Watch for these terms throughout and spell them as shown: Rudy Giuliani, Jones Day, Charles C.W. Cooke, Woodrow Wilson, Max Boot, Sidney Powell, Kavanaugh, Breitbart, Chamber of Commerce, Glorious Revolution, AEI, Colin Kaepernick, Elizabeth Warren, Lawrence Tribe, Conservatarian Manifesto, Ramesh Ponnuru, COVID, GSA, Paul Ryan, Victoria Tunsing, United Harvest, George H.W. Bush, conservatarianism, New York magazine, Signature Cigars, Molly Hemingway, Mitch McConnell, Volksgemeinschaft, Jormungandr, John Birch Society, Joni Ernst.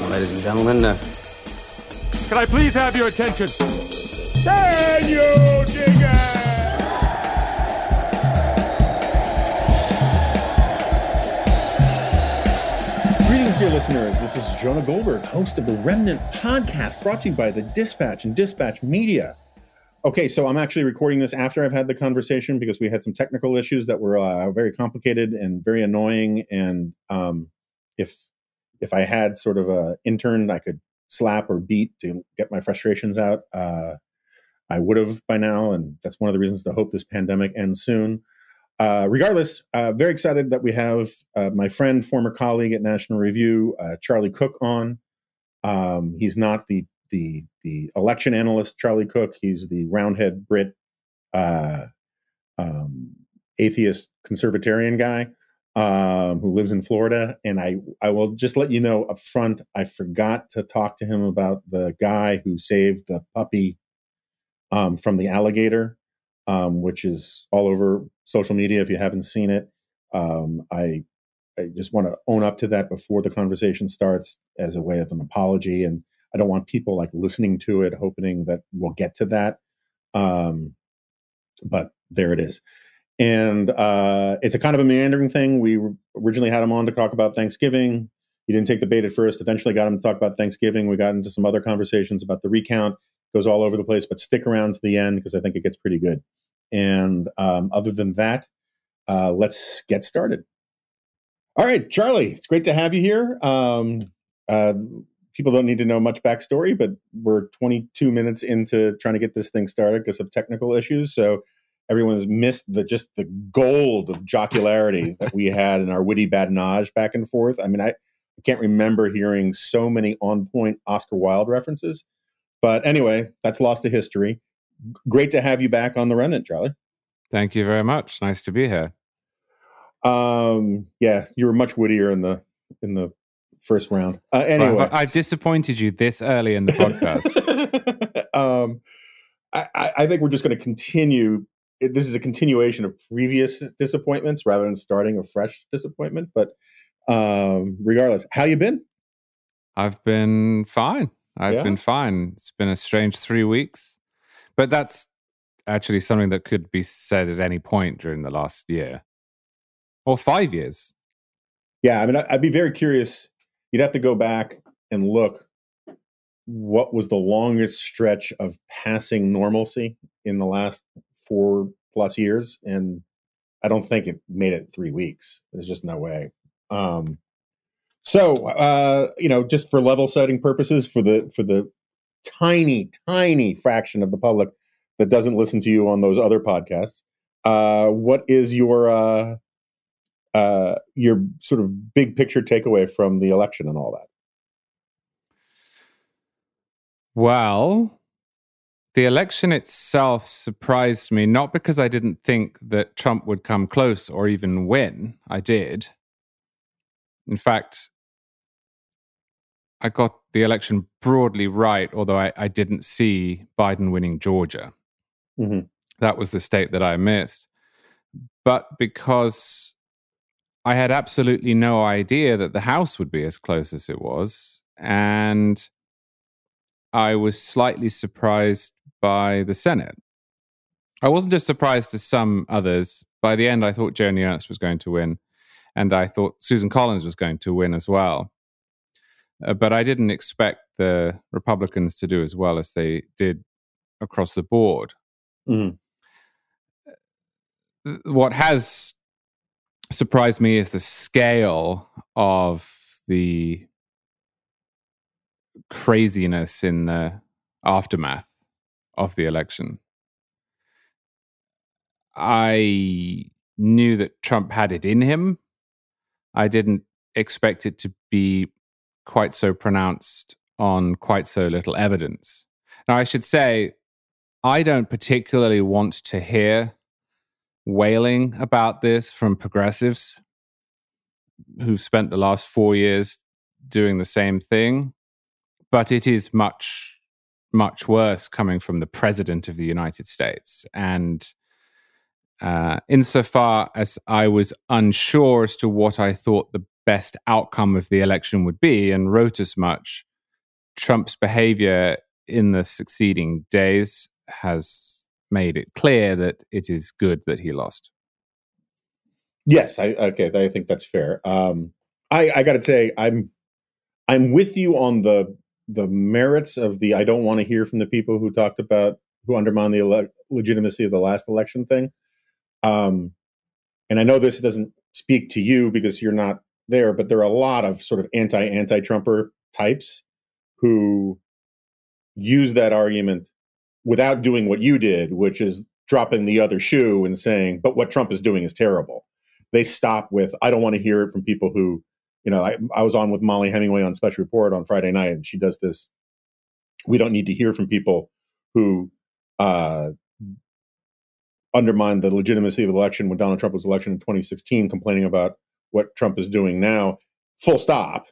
Ladies and gentlemen, can I please have your attention? Daniel Digger! Dear listeners, this is Jonah Goldberg, host of the Remnant Podcast, brought to you by the Dispatch and Dispatch Media. Okay, so I'm actually recording this after I've had the conversation because we had some technical issues that were very complicated and very annoying. And if I had sort of an intern I could slap or beat to get my frustrations out, I would have by now. And that's one of the reasons to hope this pandemic ends soon. Regardless, very excited that we have my friend, former colleague at National Review, Charlie Cook on. He's not the election analyst, Charlie Cook. He's the roundhead Brit, atheist conservatarian guy who lives in Florida. And I will just let you know up front, I forgot to talk to him about the guy who saved the puppy from the alligator, which is all over social media if you haven't seen it. I just want to own up to that before the conversation starts as a way of an apology, and I don't want people like listening to it, hoping that we'll get to that. But there it is. And it's a kind of a meandering thing. We originally had him on to talk about Thanksgiving. He didn't take the bait at first. Eventually got him to talk about Thanksgiving. We got into some other conversations about the recount. It goes all over the place, but stick around to the end because I think it gets pretty good. And other than that, let's get started. All right, Charlie, it's great to have you here. People don't need to know much backstory, but we're 22 minutes into trying to get this thing started because of technical issues. So everyone's missed the gold of jocularity that we had in our witty badinage back and forth. I mean, I can't remember hearing so many on-point Oscar Wilde references. But anyway, that's lost to history. Great to have you back on The Remnant, Charlie. Thank you very much. Nice to be here. Yeah, you were much wittier in the first round. Anyway, right, I've disappointed you this early in the podcast. I think we're just going to continue. This is a continuation of previous disappointments rather than starting a fresh disappointment. But regardless, how you been? I've been fine. Been fine. It's been a strange 3 weeks, but that's actually something that could be said at any point during the last year or 5 years. Yeah, I mean, I'd be very curious. You'd have to go back and look what was the longest stretch of passing normalcy in the last 4+ years. And I don't think it made it 3 weeks. There's just no way. So, just for level setting purposes, for the tiny fraction of the public that doesn't listen to you on those other podcasts, what is your sort of big picture takeaway from the election and all that? Well, the election itself surprised me, not because I didn't think that Trump would come close or even win. I did. In fact, I got the election broadly right, although I didn't see Biden winning Georgia. Mm-hmm. That was the state that I missed. But because I had absolutely no idea that the House would be as close as it was, and I was slightly surprised by the Senate. I wasn't just surprised as some others. By the end, I thought Joni Ernst was going to win, and I thought Susan Collins was going to win as well. But I didn't expect the Republicans to do as well as they did across the board. Mm. What has surprised me is the scale of the craziness in the aftermath of the election. I knew that Trump had it in him. I didn't expect it to be quite so pronounced on quite so little evidence. Now, I should say, I don't particularly want to hear wailing about this from progressives who've spent the last 4 years doing the same thing. But it is much, much worse coming from the President of the United States. And insofar as I was unsure as to what I thought the best outcome of the election would be and wrote as much, Trump's behavior in the succeeding days has made it clear that it is good that he lost. Yes, I think that's fair. I got to say, I'm with you on the merits of the I don't want to hear from the people who talked about, who undermined the legitimacy of the last election thing. And I know this doesn't speak to you because you're not there, but there are a lot of sort of anti-Trumper types who use that argument without doing what you did, which is dropping the other shoe and saying, but what Trump is doing is terrible. They stop with, I don't want to hear it from people who, you know, I was on with Molly Hemingway on Special Report on Friday night, and she does this. We don't need to hear from people who undermined the legitimacy of the election when Donald Trump was election in 2016, complaining about what Trump is doing now, full stop,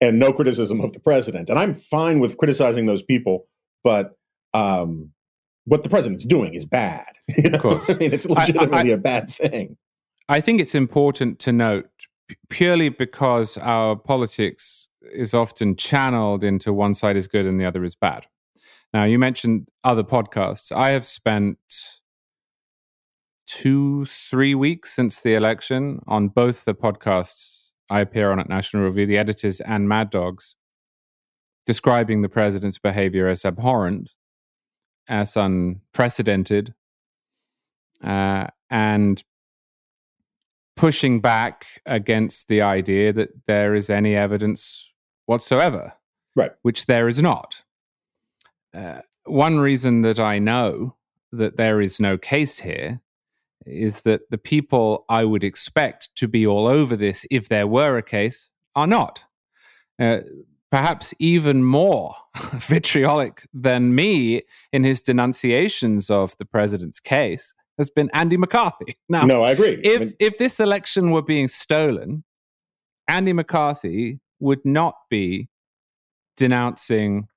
and no criticism of the president. And I'm fine with criticizing those people, but what the president's doing is bad. You know? Of course. I mean, it's legitimately a bad thing. I think it's important to note, purely because our politics is often channeled into one side is good and the other is bad. Now, you mentioned other podcasts. I have spent 2-3 weeks since the election on both the podcasts I appear on at National Review, The Editors and Mad Dogs, describing the president's behavior as abhorrent, as unprecedented, and pushing back against the idea that there is any evidence whatsoever, right? Which there is not. One reason that I know that there is no case here is that the people I would expect to be all over this if there were a case are not. Perhaps even more vitriolic than me in his denunciations of the president's case has been Andy McCarthy. Now, no, I agree. If this election were being stolen, Andy McCarthy would not be denouncing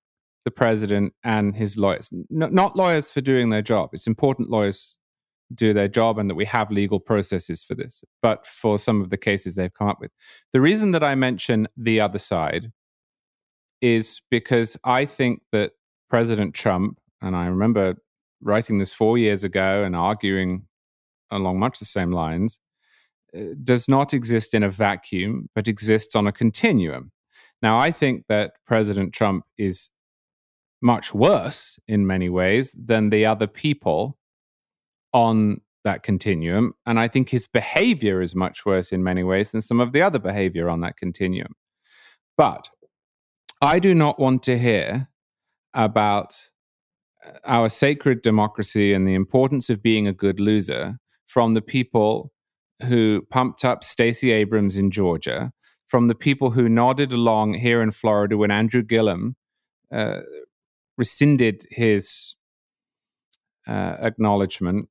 the president and his lawyers. Not lawyers for doing their job. It's important lawyers do their job and that we have legal processes for this, but for some of the cases they've come up with. The reason that I mention the other side is because I think that President Trump, and I remember writing this 4 years ago and arguing along much the same lines, does not exist in a vacuum, but exists on a continuum. Now, I think that President Trump is much worse in many ways than the other people on that continuum. And I think his behavior is much worse in many ways than some of the other behavior on that continuum. But I do not want to hear about our sacred democracy and the importance of being a good loser from the people who pumped up Stacey Abrams in Georgia, from the people who nodded along here in Florida when Andrew Gillum rescinded his acknowledgement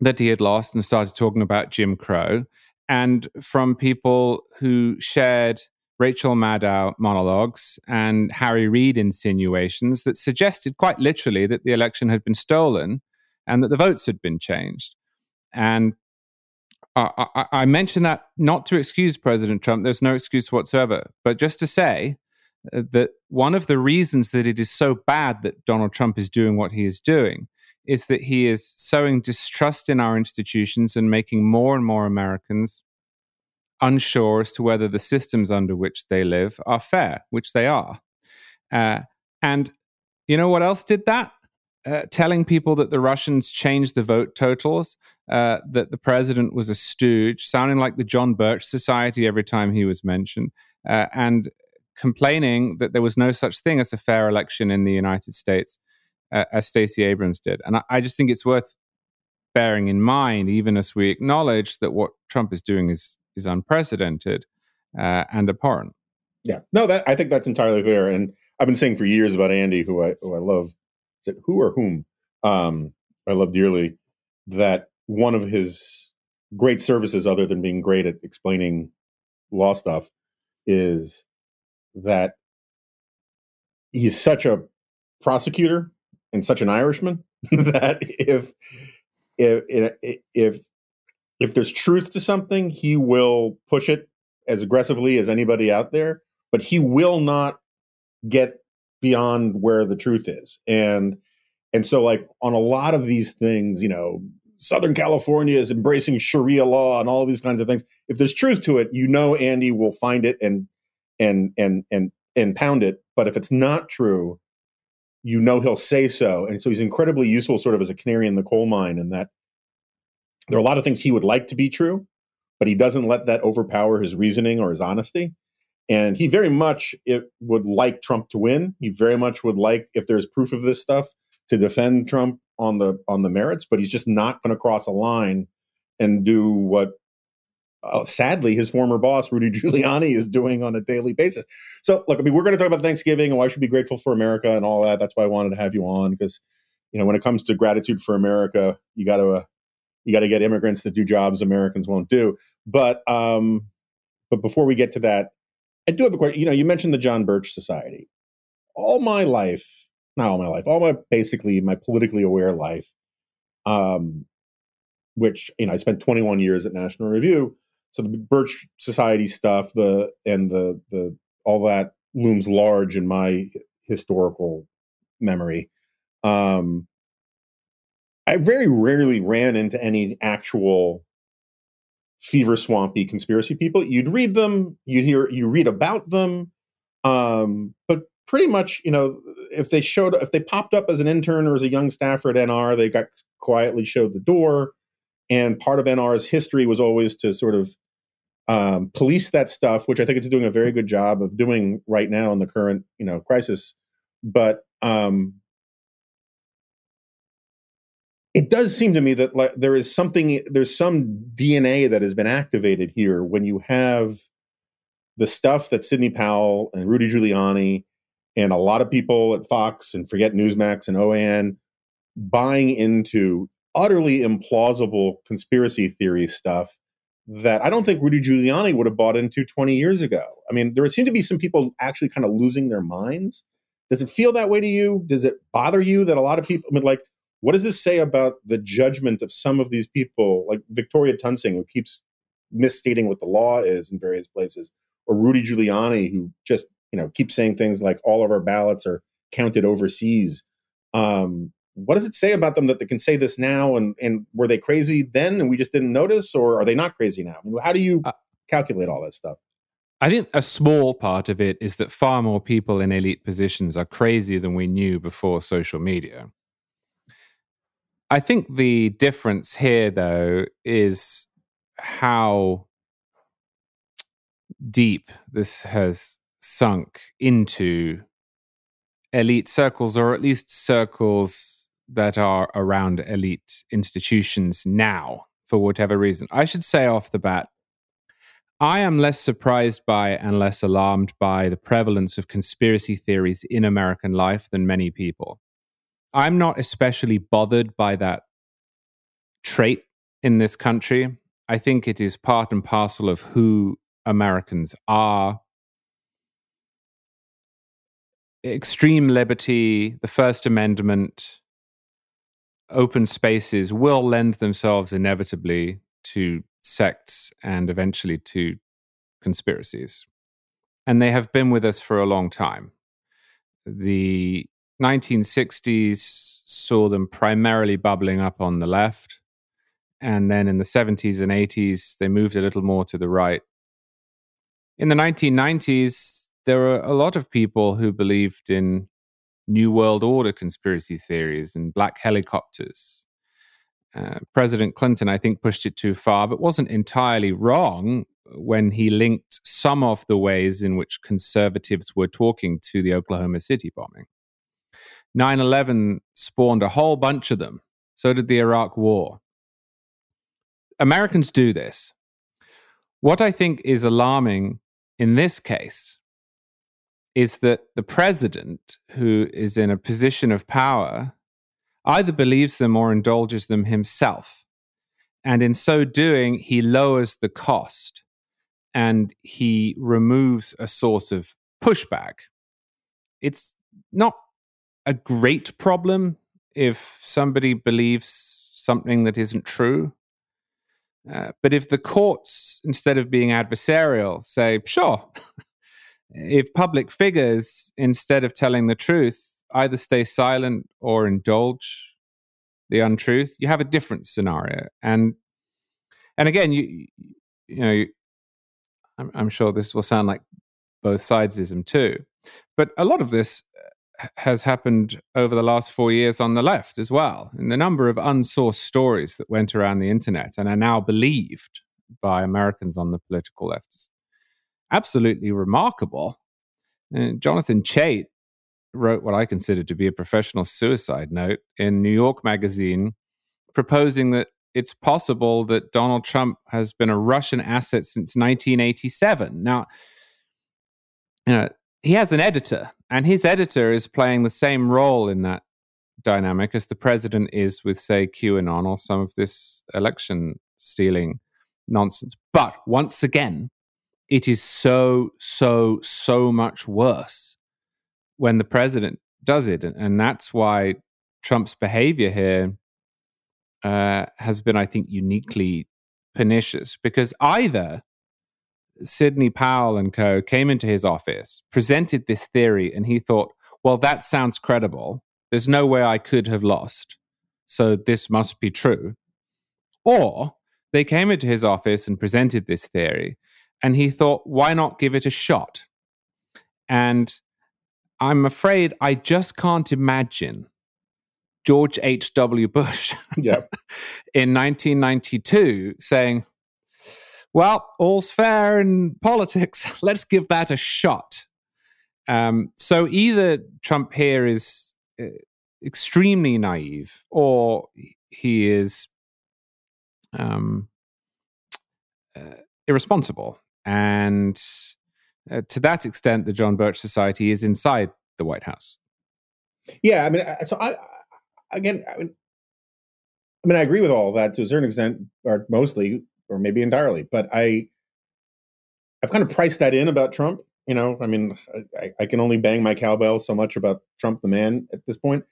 that he had lost and started talking about Jim Crow, and from people who shared Rachel Maddow monologues and Harry Reid insinuations that suggested quite literally that the election had been stolen and that the votes had been changed. And I mention that not to excuse President Trump. There's no excuse whatsoever. But just to say that one of the reasons that it is so bad that Donald Trump is doing what he is doing is that he is sowing distrust in our institutions and making more and more Americans unsure as to whether the systems under which they live are fair, which they are. And you know what else did that? Telling people that the Russians changed the vote totals, that the president was a stooge, sounding like the John Birch Society every time he was mentioned, and complaining that there was no such thing as a fair election in the United States as Stacey Abrams did. And I just think it's worth bearing in mind, even as we acknowledge that what Trump is doing is unprecedented and abhorrent. Yeah, no, that I think that's entirely fair. And I've been saying for years about Andy, who I love, is it who or whom I love dearly, that one of his great services, other than being great at explaining law stuff, is that he's such a prosecutor and such an Irishman that if there's truth to something, he will push it as aggressively as anybody out there, but he will not get beyond where the truth is. And so, like, on a lot of these things, you know, Southern California is embracing Sharia law and all of these kinds of things. If there's truth to it, you know, Andy will find it and pound it. But if it's not true, you know, he'll say so. And so he's incredibly useful sort of as a canary in the coal mine, in that there are a lot of things he would like to be true, but he doesn't let that overpower his reasoning or his honesty. And he very much would like Trump to win. He very much would like, if there's proof of this stuff, to defend Trump on the merits, but he's just not going to cross a line and do what, sadly, his former boss, Rudy Giuliani, is doing on a daily basis. So, look, I mean, we're going to talk about Thanksgiving and why you should be grateful for America and all that. That's why I wanted to have you on, because, you know, when it comes to gratitude for America, you got to get immigrants to do jobs Americans won't do. But before we get to that, I do have a question. You know, you mentioned the John Birch Society. All my politically aware life, which, you know, I spent 21 years at National Review. So the Birch Society stuff, and all that looms large in my historical memory. I very rarely ran into any actual fever swampy conspiracy people. You'd read them, you read about them. But pretty much, you know, if they popped up as an intern or as a young staffer at NR, they got quietly showed the door. And part of NR's history was always to sort of police that stuff, which I think it's doing a very good job of doing right now in the current, you know, crisis. But it does seem to me that, like, there's some DNA that has been activated here when you have the stuff that Sidney Powell and Rudy Giuliani and a lot of people at Fox and forget Newsmax and OAN buying into utterly implausible conspiracy theory stuff that I don't think Rudy Giuliani would have bought into 20 years ago. I mean, there seem to be some people actually kind of losing their minds. Does it feel that way to you? Does it bother you that a lot of people, I mean, like, what does this say about the judgment of some of these people, like Victoria Tunsing, who keeps misstating what the law is in various places, or Rudy Giuliani, who just, you know, keep saying things like all of our ballots are counted overseas. What does it say about them that they can say this now? And were they crazy then and we just didn't notice, or are they not crazy now? I mean, how do you calculate all that stuff? I think a small part of it is that far more people in elite positions are crazy than we knew before social media. I think the difference here, though, is how deep this has sunk into elite circles, or at least circles that are around elite institutions now, for whatever reason. I should say off the bat, I am less surprised by and less alarmed by the prevalence of conspiracy theories in American life than many people. I'm not especially bothered by that trait in this country. I think it is part and parcel of who Americans are. Extreme liberty, the First Amendment, open spaces will lend themselves inevitably to sects and eventually to conspiracies. And they have been with us for a long time. The 1960s saw them primarily bubbling up on the left. And then in the 70s and 80s, they moved a little more to the right. In the 1990s, there were a lot of people who believed in New World Order conspiracy theories and black helicopters. President Clinton, I think, pushed it too far, but wasn't entirely wrong when he linked some of the ways in which conservatives were talking to the Oklahoma City bombing. 9/11 spawned a whole bunch of them. So did the Iraq War. Americans do this. What I think is alarming in this case is that the president, who is in a position of power, either believes them or indulges them himself. And in so doing, he lowers the cost and he removes a source of pushback. It's not a great problem if somebody believes something that isn't true. But if the courts, instead of being adversarial, say, sure, if public figures, instead of telling the truth, either stay silent or indulge the untruth, you have a different scenario. And again, you know, I'm sure this will sound like both sidesism too, but a lot of this has happened over the last 4 years on the left as well. And the number of unsourced stories that went around the internet and are now believed by Americans on the political left is absolutely remarkable. And Jonathan Chait wrote what I consider to be a professional suicide note in New York magazine, proposing that it's possible that Donald Trump has been a Russian asset since 1987. Now, you know, he has an editor, and his editor is playing the same role in that dynamic as the president is with, say, QAnon or some of this election stealing nonsense. But once again, it is so much worse when the president does it. And that's why Trump's behavior here has been, I think, uniquely pernicious, because either Sidney Powell and co. came into his office, presented this theory, and he thought, well, that sounds credible. There's no way I could have lost, so this must be true. Or they came into his office and presented this theory, and he thought, why not give it a shot? And I'm afraid I just can't imagine George H.W. Bush in 1992 saying, well, all's fair in politics. Let's give that a shot. So either Trump here is extremely naive, or he is irresponsible. And to that extent, the John Birch Society is inside the White House. Yeah, I mean, so I agree with all that to a certain extent, or mostly, or maybe entirely, but I've kind of priced that in about Trump. You know, I mean, I can only bang my cowbell so much about Trump the man at this point.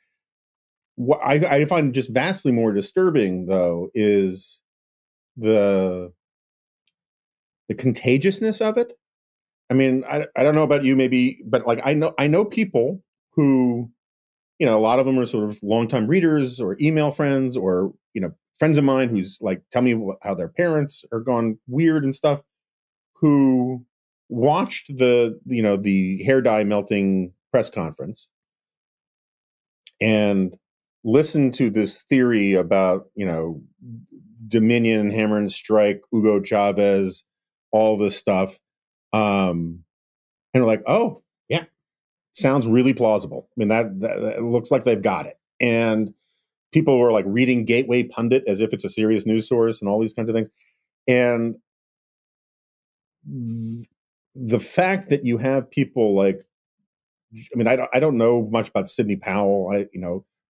What I find just vastly more disturbing, though, is the contagiousness of it. I mean, I don't know about you, maybe, but like I know people who, you know, a lot of them are sort of longtime readers or email friends or, you know, friends of mine who's like, tell me how their parents are gone weird and stuff, who watched the, you know, the hair dye melting press conference and listened to this theory about, you know, Dominion, Hammer and Strike, Hugo Chavez, all this stuff. And like, oh yeah, sounds really plausible. I mean, that looks like they've got it. And people were like reading Gateway Pundit as if it's a serious news source and all these kinds of things. And the fact that you have people like, I mean, I don't know much about Sidney Powell.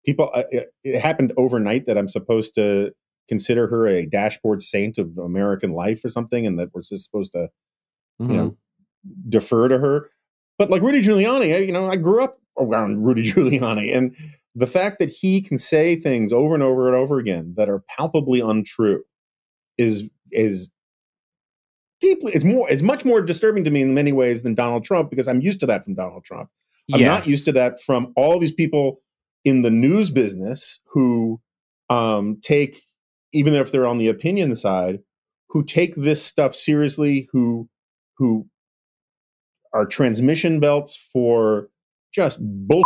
It happened overnight that I'm supposed to consider her a dashboard saint of American life or something, and that we're just supposed to, mm-hmm. you know, defer to her. But like Rudy Giuliani, I grew up around Rudy Giuliani, and the fact that he can say things over and over and over again that are palpably untrue is deeply, it's much more disturbing to me in many ways than Donald Trump, because I'm used to that from Donald Trump. I'm not used to that from all these people in the news business who take, even if they're on the opinion side, who take this stuff seriously, who are transmission belts for just bullshit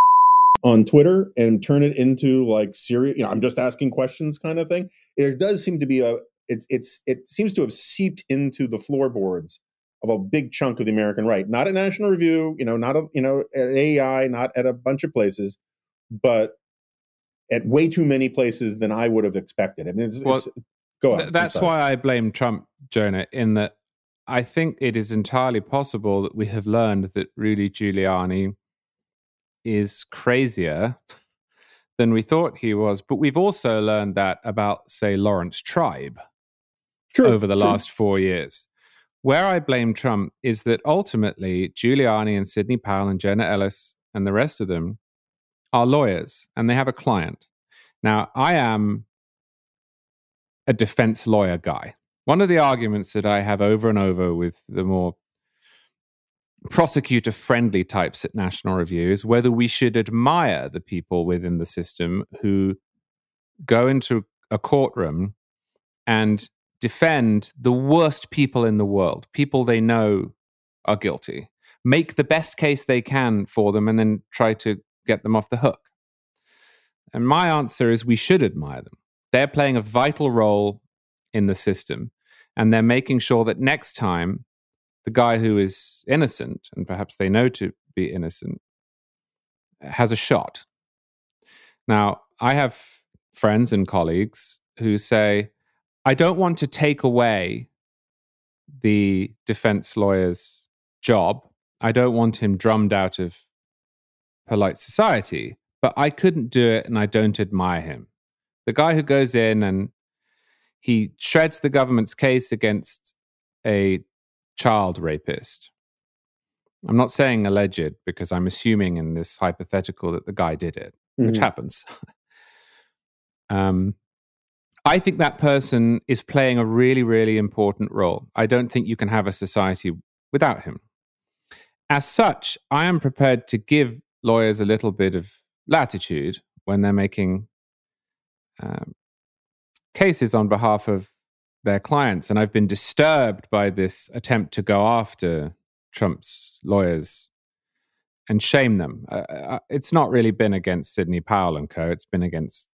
on Twitter and turn it into like serious, I'm just asking questions kind of thing. It does seem to be it seems to have seeped into the floorboards of a big chunk of the American right. Not at National Review, at AEI, not at a bunch of places, but at way too many places than I would have expected. I mean, go on. That's why I blame Trump, Jonah, in that I think it is entirely possible that we have learned that Rudy Giuliani is crazier than we thought he was. But we've also learned that about, say, Lawrence Tribe over the last 4 years. Where I blame Trump is that ultimately Giuliani and Sidney Powell and Jenna Ellis and the rest of them are lawyers and they have a client. Now, I am a defense lawyer guy. One of the arguments that I have over and over with the more prosecutor-friendly types at National Review is whether we should admire the people within the system who go into a courtroom and defend the worst people in the world, people they know are guilty, make the best case they can for them, and then try to get them off the hook. And my answer is we should admire them. They're playing a vital role in the system, and they're making sure that next time the guy who is innocent, and perhaps they know to be innocent, has a shot. Now, I have friends and colleagues who say, I don't want to take away the defense lawyer's job. I don't want him drummed out of polite society, but I couldn't do it and I don't admire him. The guy who goes in and he shreds the government's case against a child rapist. I'm not saying alleged because I'm assuming in this hypothetical that the guy did it, which happens. I think that person is playing a really, really important role. I don't think you can have a society without him. As such, I am prepared to give lawyers a little bit of latitude when they're making cases on behalf of their clients. And I've been disturbed by this attempt to go after Trump's lawyers and shame them. It's not really been against Sidney Powell and co. It's been against,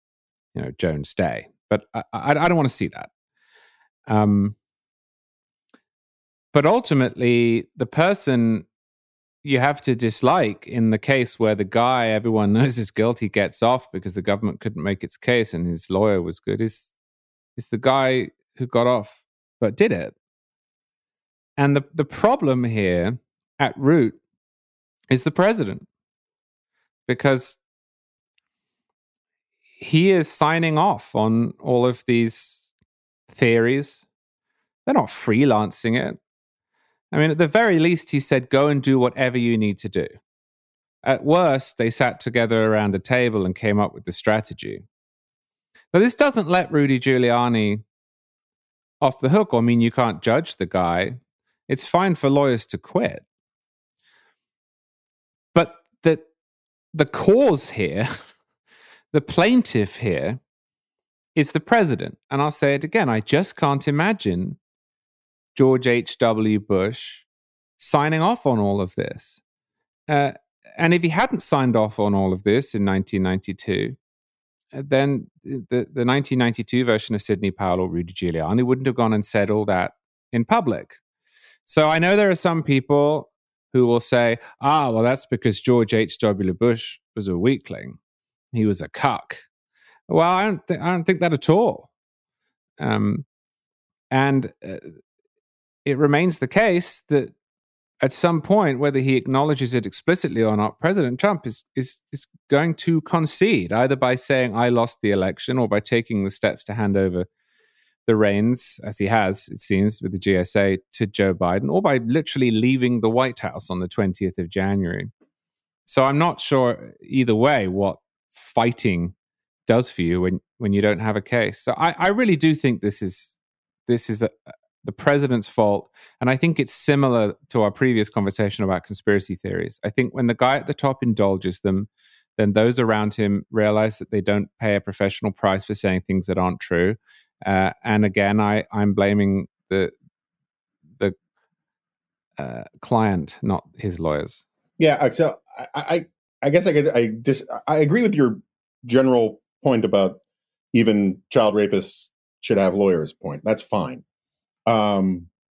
Jones Day. But I don't want to see that. But ultimately, the person you have to dislike in the case where the guy everyone knows is guilty gets off because the government couldn't make its case and his lawyer was good is the guy who got off but did it. And the problem here at root is the president, because he is signing off on all of these theories. They're not freelancing it. I mean, at the very least, he said, go and do whatever you need to do. At worst, they sat together around a table and came up with the strategy. Now, this doesn't let Rudy Giuliani off the hook. I mean, you can't judge the guy. It's fine for lawyers to quit. But the cause here, the plaintiff here, is the president. And I'll say it again, I just can't imagine George H.W. Bush signing off on all of this. And if he hadn't signed off on all of this in 1992, then the 1992 version of Sidney Powell or Rudy Giuliani wouldn't have gone and said all that in public. So I know there are some people who will say, well, that's because George H.W. Bush was a weakling. He was a cuck. Well, I don't think that at all. And it remains the case that at some point, whether he acknowledges it explicitly or not, President Trump is going to concede, either by saying, I lost the election, or by taking the steps to hand over the reins, as he has, it seems, with the GSA to Joe Biden, or by literally leaving the White House on the 20th of January. So I'm not sure either way what fighting does for you when you don't have a case. So I really do think this is the president's fault. And I think it's similar to our previous conversation about conspiracy theories. I think when the guy at the top indulges them, then those around him realize that they don't pay a professional price for saying things that aren't true. And again, I'm blaming the client, not his lawyers. Yeah, so I agree with your general point about even child rapists should have lawyers point. That's fine.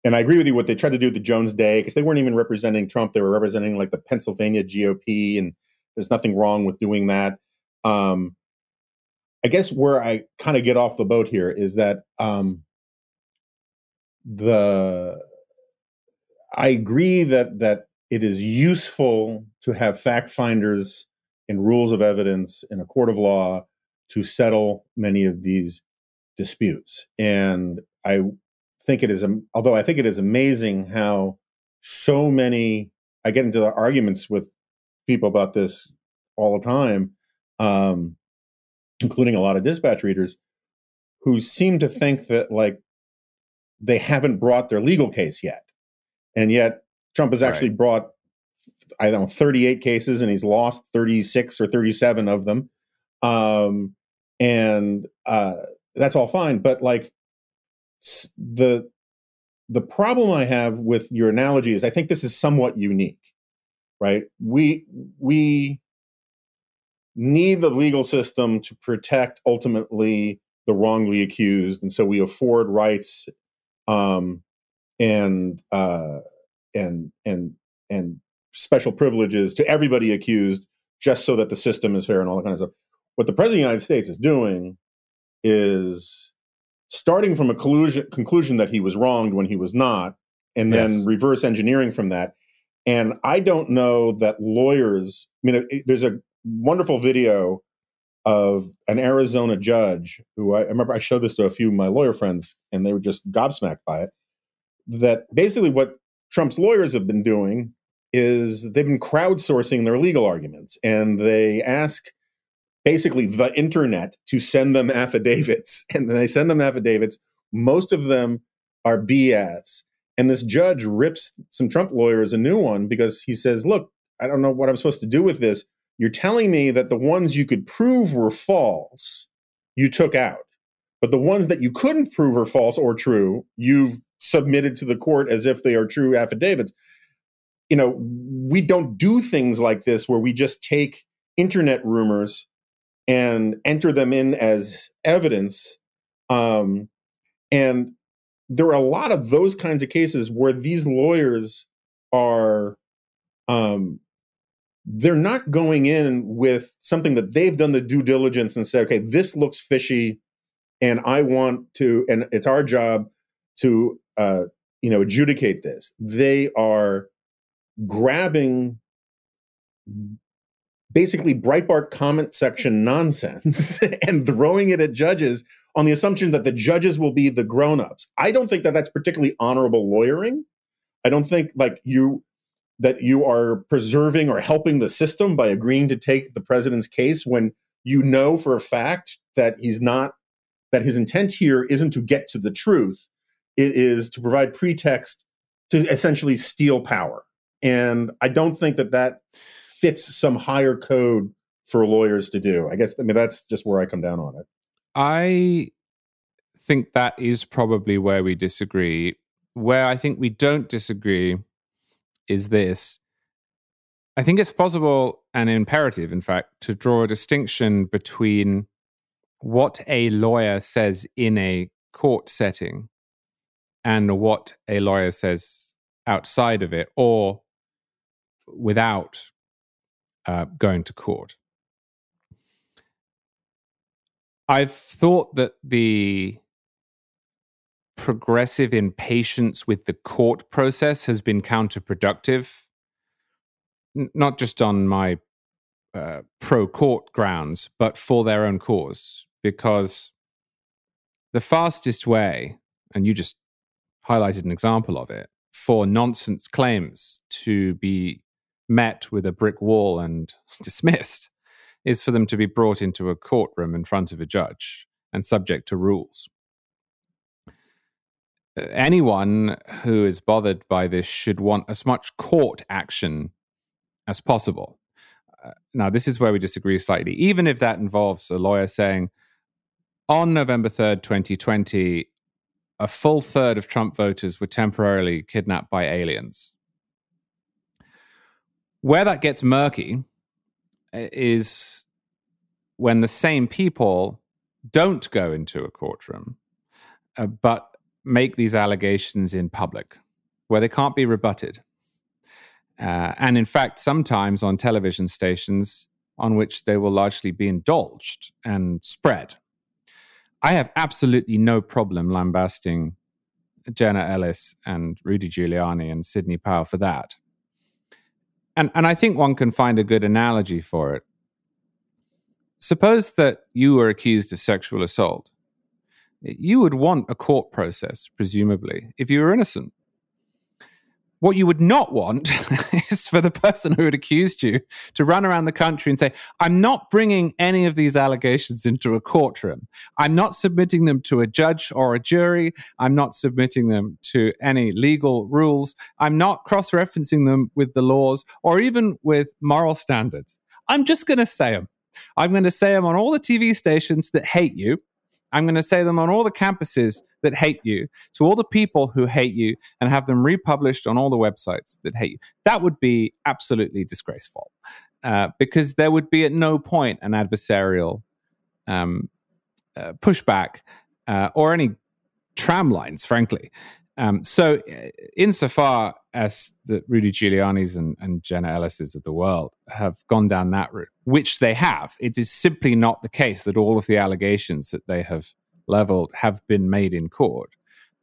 And I agree with you what they tried to do with the Jones Day, because they weren't even representing Trump. They were representing like the Pennsylvania GOP, and there's nothing wrong with doing that. I guess where I kind of get off the boat here is that I agree that it is useful to have fact finders and rules of evidence in a court of law to settle many of these disputes. And I think it is amazing how so many, I get into the arguments with people about this all the time, including a lot of Dispatch readers, who seem to think that like they haven't brought their legal case yet. And yet Trump has actually brought, I don't know, 38 cases, and he's lost 36 or 37 of them. And that's all fine. But like the problem I have with your analogy is I think this is somewhat unique, right? We need the legal system to protect ultimately the wrongly accused. And so we afford rights, and special privileges to everybody accused, just so that the system is fair and all that kind of stuff. What the president of the United States is doing is starting from a conclusion that he was wronged when he was not, and then reverse engineering from that. And I don't know that lawyers, I mean, there's a wonderful video of an Arizona judge who I remember I showed this to a few of my lawyer friends, and they were just gobsmacked by it, that basically what Trump's lawyers have been doing is they've been crowdsourcing their legal arguments, and they ask basically the internet to send them affidavits. And then they send them affidavits. Most of them are BS. And this judge rips some Trump lawyers a new one, because he says, look, I don't know what I'm supposed to do with this. You're telling me that the ones you could prove were false, you took out. But the ones that you couldn't prove are false or true, you've submitted to the court as if they are true affidavits. You know, we don't do things like this where we just take internet rumors and enter them in as evidence. And there are a lot of those kinds of cases where these lawyers are, they're not going in with something that they've done the due diligence and said, okay, this looks fishy, and I want to, and it's our job to, adjudicate this. They are grabbing basically Breitbart comment section nonsense and throwing it at judges on the assumption that the judges will be the grownups. I don't think that that's particularly honorable lawyering. I don't think that you are preserving or helping the system by agreeing to take the president's case when you know for a fact that that his intent here isn't to get to the truth. It is to provide pretext to essentially steal power. And I don't think that fits some higher code for lawyers to do. I guess, I mean, that's just where I come down on it. I think that is probably where we disagree. Where I think we don't disagree is this. I think it's possible and imperative, in fact, to draw a distinction between what a lawyer says in a court setting and what a lawyer says outside of it or without going to court. I've thought that the progressive impatience with the court process has been counterproductive, not just on my pro-court grounds, but for their own cause, because the fastest way, and you just highlighted an example of it, for nonsense claims to be met with a brick wall and dismissed is for them to be brought into a courtroom in front of a judge and subject to rules. Anyone who is bothered by this should want as much court action as possible. Now, this is where we disagree slightly. Even if that involves a lawyer saying, on November 3rd, 2020, a full third of Trump voters were temporarily kidnapped by aliens. Where that gets murky is when the same people don't go into a courtroom, but make these allegations in public, where they can't be rebutted. And in fact, sometimes on television stations on which they will largely be indulged and spread. I have absolutely no problem lambasting Jenna Ellis and Rudy Giuliani and Sidney Powell for that. And I think one can find a good analogy for it. Suppose that you were accused of sexual assault. You would want a court process, presumably, if you were innocent. What you would not want is for the person who had accused you to run around the country and say, I'm not bringing any of these allegations into a courtroom. I'm not submitting them to a judge or a jury. I'm not submitting them to any legal rules. I'm not cross-referencing them with the laws or even with moral standards. I'm just going to say them. I'm going to say them on all the TV stations that hate you. I'm going to say them on all the campuses that hate you, to all the people who hate you, and have them republished on all the websites that hate you. That would be absolutely disgraceful, because there would be at no point an adversarial pushback or any tram lines, frankly. So insofar as the Rudy Giuliani's and Jenna Ellis's of the world have gone down that route, which they have, it is simply not the case that all of the allegations that they have leveled have been made in court,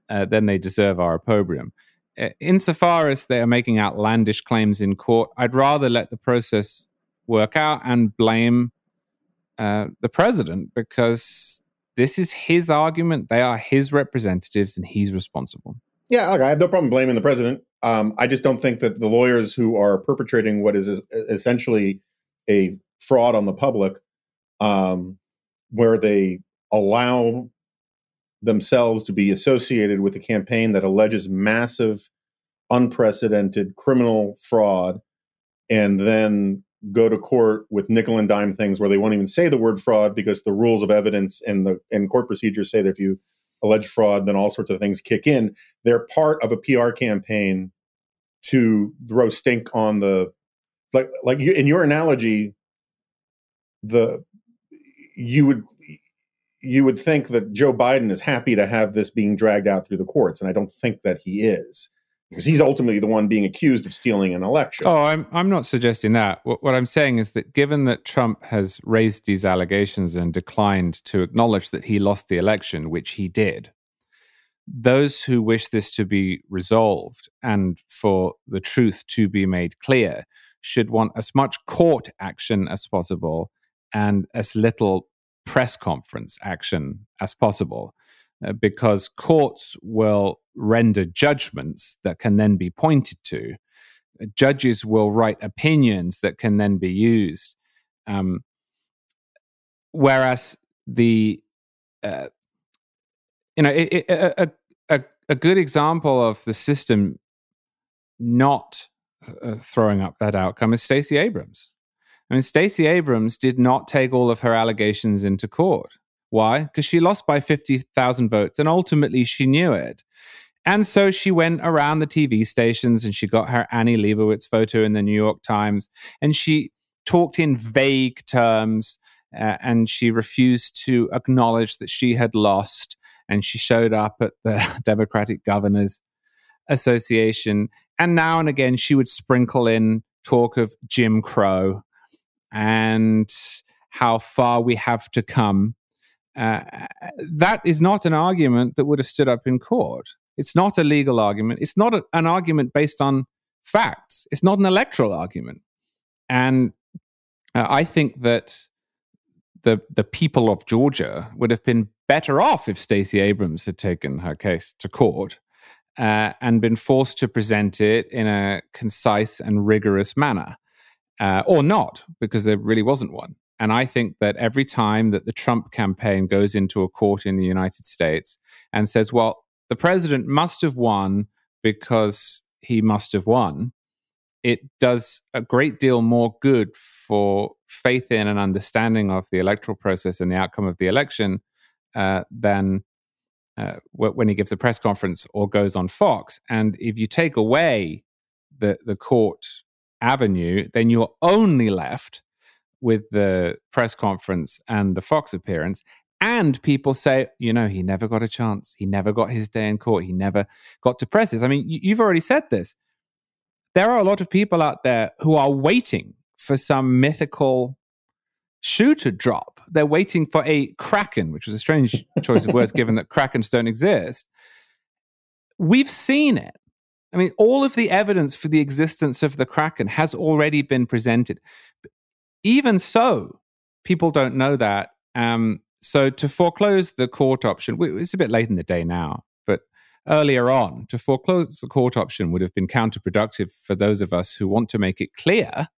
then they deserve our opprobrium. Insofar as they are making outlandish claims in court, I'd rather let the process work out and blame the president, because this is his argument. They are his representatives and he's responsible. Yeah, look, I have no problem blaming the president. I just don't think that the lawyers who are perpetrating what is essentially a fraud on the public, where they allow themselves to be associated with a campaign that alleges massive, unprecedented criminal fraud, and then go to court with nickel and dime things where they won't even say the word fraud, because the rules of evidence and the court procedures say that if you allege fraud, then all sorts of things kick in. They're part of a PR campaign to throw stink on the, like you, in your analogy, you would think that Joe Biden is happy to have this being dragged out through the courts, and I don't think that he is, because he's ultimately the one being accused of stealing an election. Oh, I'm not suggesting that. What I'm saying is that given that Trump has raised these allegations and declined to acknowledge that he lost the election, which he did, those who wish this to be resolved and for the truth to be made clear should want as much court action as possible and as little press conference action as possible. Because courts will render judgments that can then be pointed to. Judges will write opinions that can then be used. Whereas the, a good example of the system not throwing up that outcome is Stacey Abrams. I mean, Stacey Abrams did not take all of her allegations into court. Why? Because she lost by 50,000 votes, and ultimately she knew it. And so she went around the TV stations and she got her Annie Leibovitz photo in the New York Times, and she talked in vague terms, and she refused to acknowledge that she had lost, and she showed up at the Democratic Governors Association, and now and again she would sprinkle in talk of Jim Crow and how far we have to come. That is not an argument that would have stood up in court. It's not a legal argument. It's not an argument based on facts. It's not an electoral argument. And I think that the people of Georgia would have been better off if Stacey Abrams had taken her case to court and been forced to present it in a concise and rigorous manner, or not, because there really wasn't one. And I think that every time that the Trump campaign goes into a court in the United States and says, well, the president must have won because he must have won, it does a great deal more good for faith in and understanding of the electoral process and the outcome of the election than when he gives a press conference or goes on Fox. And if you take away the court avenue, then you're only left with the press conference and the Fox appearance, And people say, you know, he never got a chance. He never got his day in court. He never got to press this. I mean, you've already said this. There are a lot of people out there who are waiting for some mythical shoe to drop. They're waiting for a kraken, which was a strange choice of words given that krakens don't exist. We've seen it. I mean, all of the evidence for the existence of the kraken has already been presented. Even so, people don't know that. So to foreclose the court option, it's a bit late in the day now, but earlier on, to foreclose the court option would have been counterproductive for those of us who want to make it clear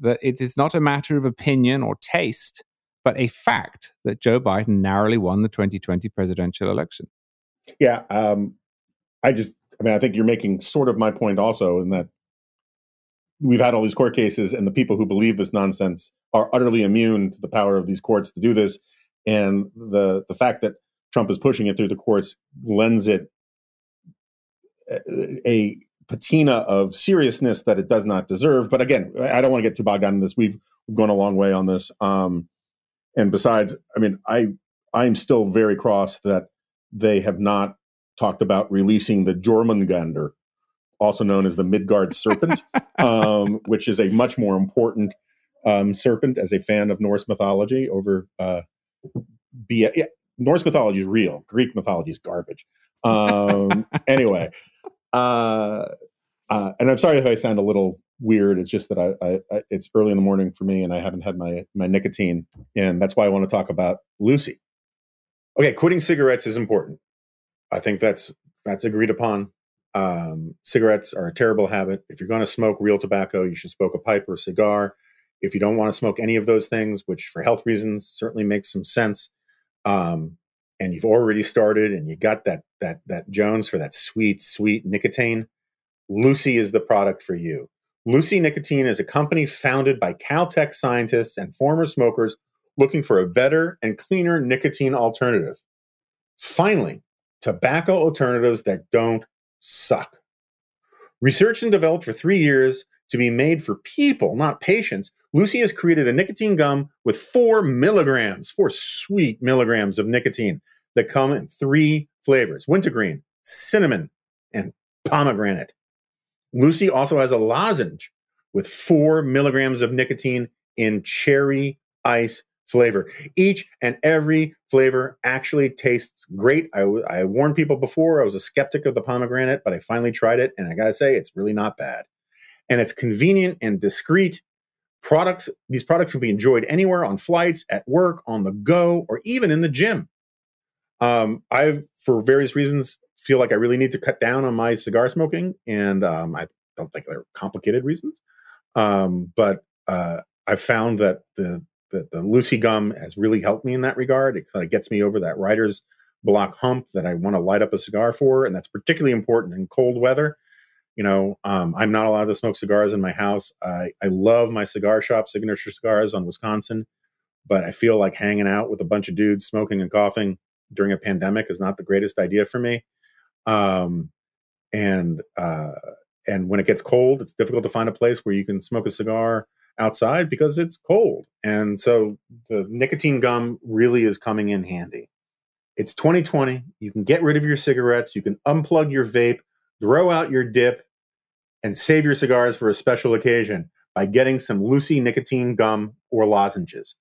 that it is not a matter of opinion or taste, but a fact that Joe Biden narrowly won the 2020 presidential election. Yeah, I think you're making sort of my point also in that we've had all these court cases and the people who believe this nonsense are utterly immune to the power of these courts to do this. And the fact that Trump is pushing it through the courts lends it a patina of seriousness that it does not deserve. But again, I don't want to get too bogged down in this. We've gone a long way on this. And besides, I mean, I'm still very cross that they have not talked about releasing the Jormungandr, also known as the Midgard serpent, which is a much more important serpent as a fan of Norse mythology over... Norse mythology is real. Greek mythology is garbage. Anyway. And I'm sorry if I sound a little weird. It's just that it's early in the morning for me and I haven't had my nicotine. And that's why I want to talk about Lucy. Okay. Quitting cigarettes is important. I think that's agreed upon. Cigarettes are a terrible habit. If you're going to smoke real tobacco, you should smoke a pipe or a cigar. If you don't want to smoke any of those things, which for health reasons certainly makes some sense, and you've already started and you got that Jones for that sweet, sweet nicotine, Lucy is the product for you. Lucy Nicotine is a company founded by Caltech scientists and former smokers looking for a better and cleaner nicotine alternative. Finally, tobacco alternatives that don't suck. Researched and developed for 3 years to be made for people, not patients, Lucy has created a nicotine gum with 4 sweet milligrams of nicotine that come in 3 flavors, wintergreen, cinnamon, and pomegranate. Lucy also has a lozenge with 4 milligrams of nicotine in cherry ice flavor. Each and every flavor actually tastes great. I warned people before, I was a skeptic of the pomegranate, but I finally tried it, and I gotta say, it's really not bad. And it's convenient and discreet. These products can be enjoyed anywhere, on flights, at work, on the go, or even in the gym. I've, for various reasons, feel like I really need to cut down on my cigar smoking, and I don't think they're complicated reasons. But I've found that the Lucy gum has really helped me in that regard. It kind of gets me over that writer's block hump that I want to light up a cigar for, and that's particularly important in cold weather. You know, I'm not allowed to smoke cigars in my house. I love my cigar shop, Signature Cigars on Wisconsin, but I feel like hanging out with a bunch of dudes smoking and coughing during a pandemic is not the greatest idea for me. And when it gets cold, it's difficult to find a place where you can smoke a cigar outside because it's cold. And so the nicotine gum really is coming in handy. It's 2020. You can get rid of your cigarettes. You can unplug your vape. Throw out your dip and save your cigars for a special occasion by getting some Lucy nicotine gum or lozenges.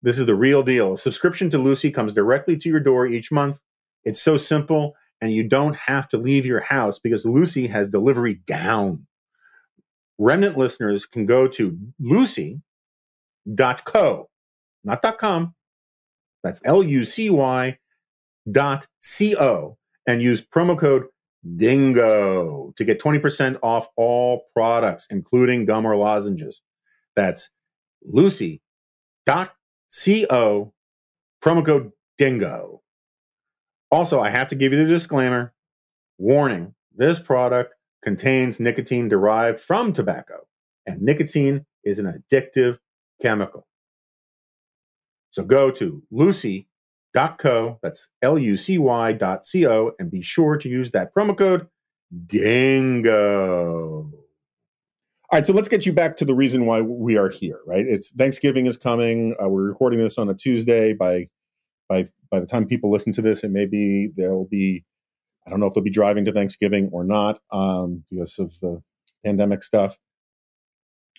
This is the real deal. A subscription to Lucy comes directly to your door each month. It's so simple, and you don't have to leave your house because Lucy has delivery down. Remnant listeners can go to lucy.co, not .com. That's LUCY.co and use promo code DINGO to get 20% off all products, including gum or lozenges. That's lucy.co, promo code DINGO. Also, I have to give you the disclaimer. Warning, this product contains nicotine derived from tobacco, and nicotine is an addictive chemical. So go to lucy.co, that's LUCY.co, and be sure to use that promo code DINGO. All right, so let's get you back to the reason why we are here, right? It's Thanksgiving is coming. We're recording this on a Tuesday by by the time people listen to this, it may be there'll be, I don't know if they'll be driving to Thanksgiving or not because of the pandemic stuff.